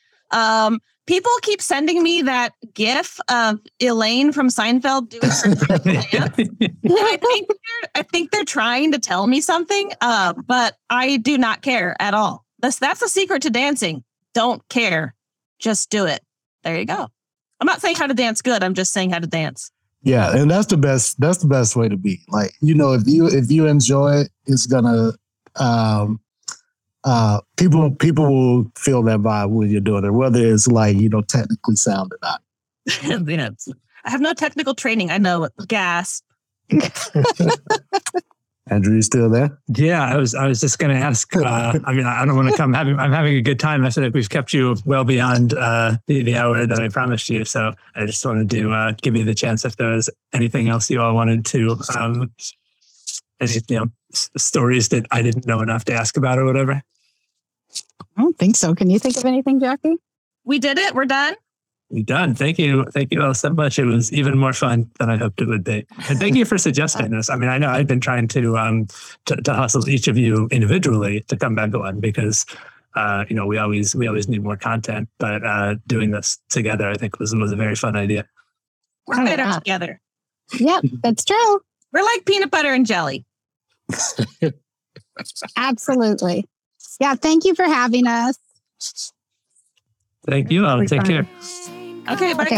People keep sending me that gif of Elaine from Seinfeld doing her dance. I think they're trying to tell me something, but I do not care at all. That's the secret to dancing. Don't care. Just do it. There you go. I'm not saying how to dance good. I'm just saying how to dance. Yeah, and that's the best way to be. Like, you know, if you enjoy it, it's gonna people will feel that vibe when you're doing it, whether it's like, you know, technically sound or not. Yeah. I have no technical training. I know it. Gasp. Andrew, you still there? Yeah, I was just going to ask. I mean, I don't want to come. I'm having a good time. I feel like we've kept you well beyond the hour that I promised you. So I just wanted to give you the chance if there was anything else you all wanted to, any stories that I didn't know enough to ask about or whatever. I don't think so. Can you think of anything, Jackie? We did it. We're done. You're done. Thank you all so much. It was even more fun than I hoped it would be. And thank you for suggesting this. I mean, I know I've been trying to hustle each of you individually to come back on because we always need more content. But doing this together, I think was a very fun idea. We're better together. Yep, that's true. We're like peanut butter and jelly. Absolutely. Yeah. Thank you for having us. Thank you. I'll take care. Okay, bye. Okay.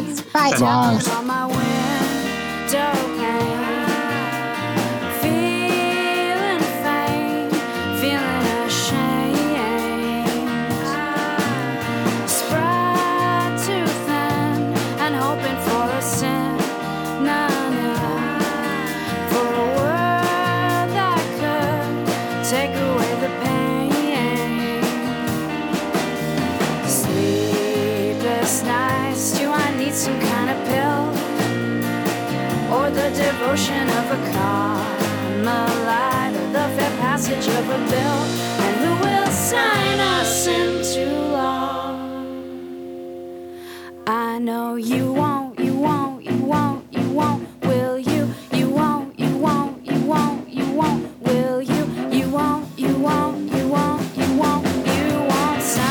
Thanks. Bye. Bye. some kind of pill, or the devotion of a Carmelite, or the fair passage of a bill, and who will sign us into law. I know you won't, you won't, you won't, you won't. Will you? You won't, you won't, you won't, you won't. Will you? You won't, you won't, you won't, you won't, you won't sign.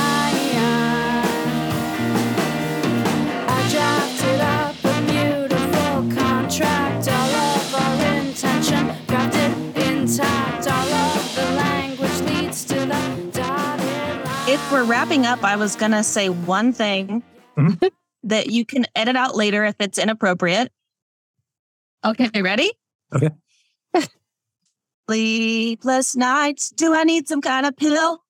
I drafted up a beautiful contract, all of our intention, drafted intact, all of the language leads to the dotted line. If we're wrapping up, I was going to say one thing. Mm-hmm. That you can edit out later if it's inappropriate. Okay, ready? Okay. Sleepless nights. Do I need some kind of pill?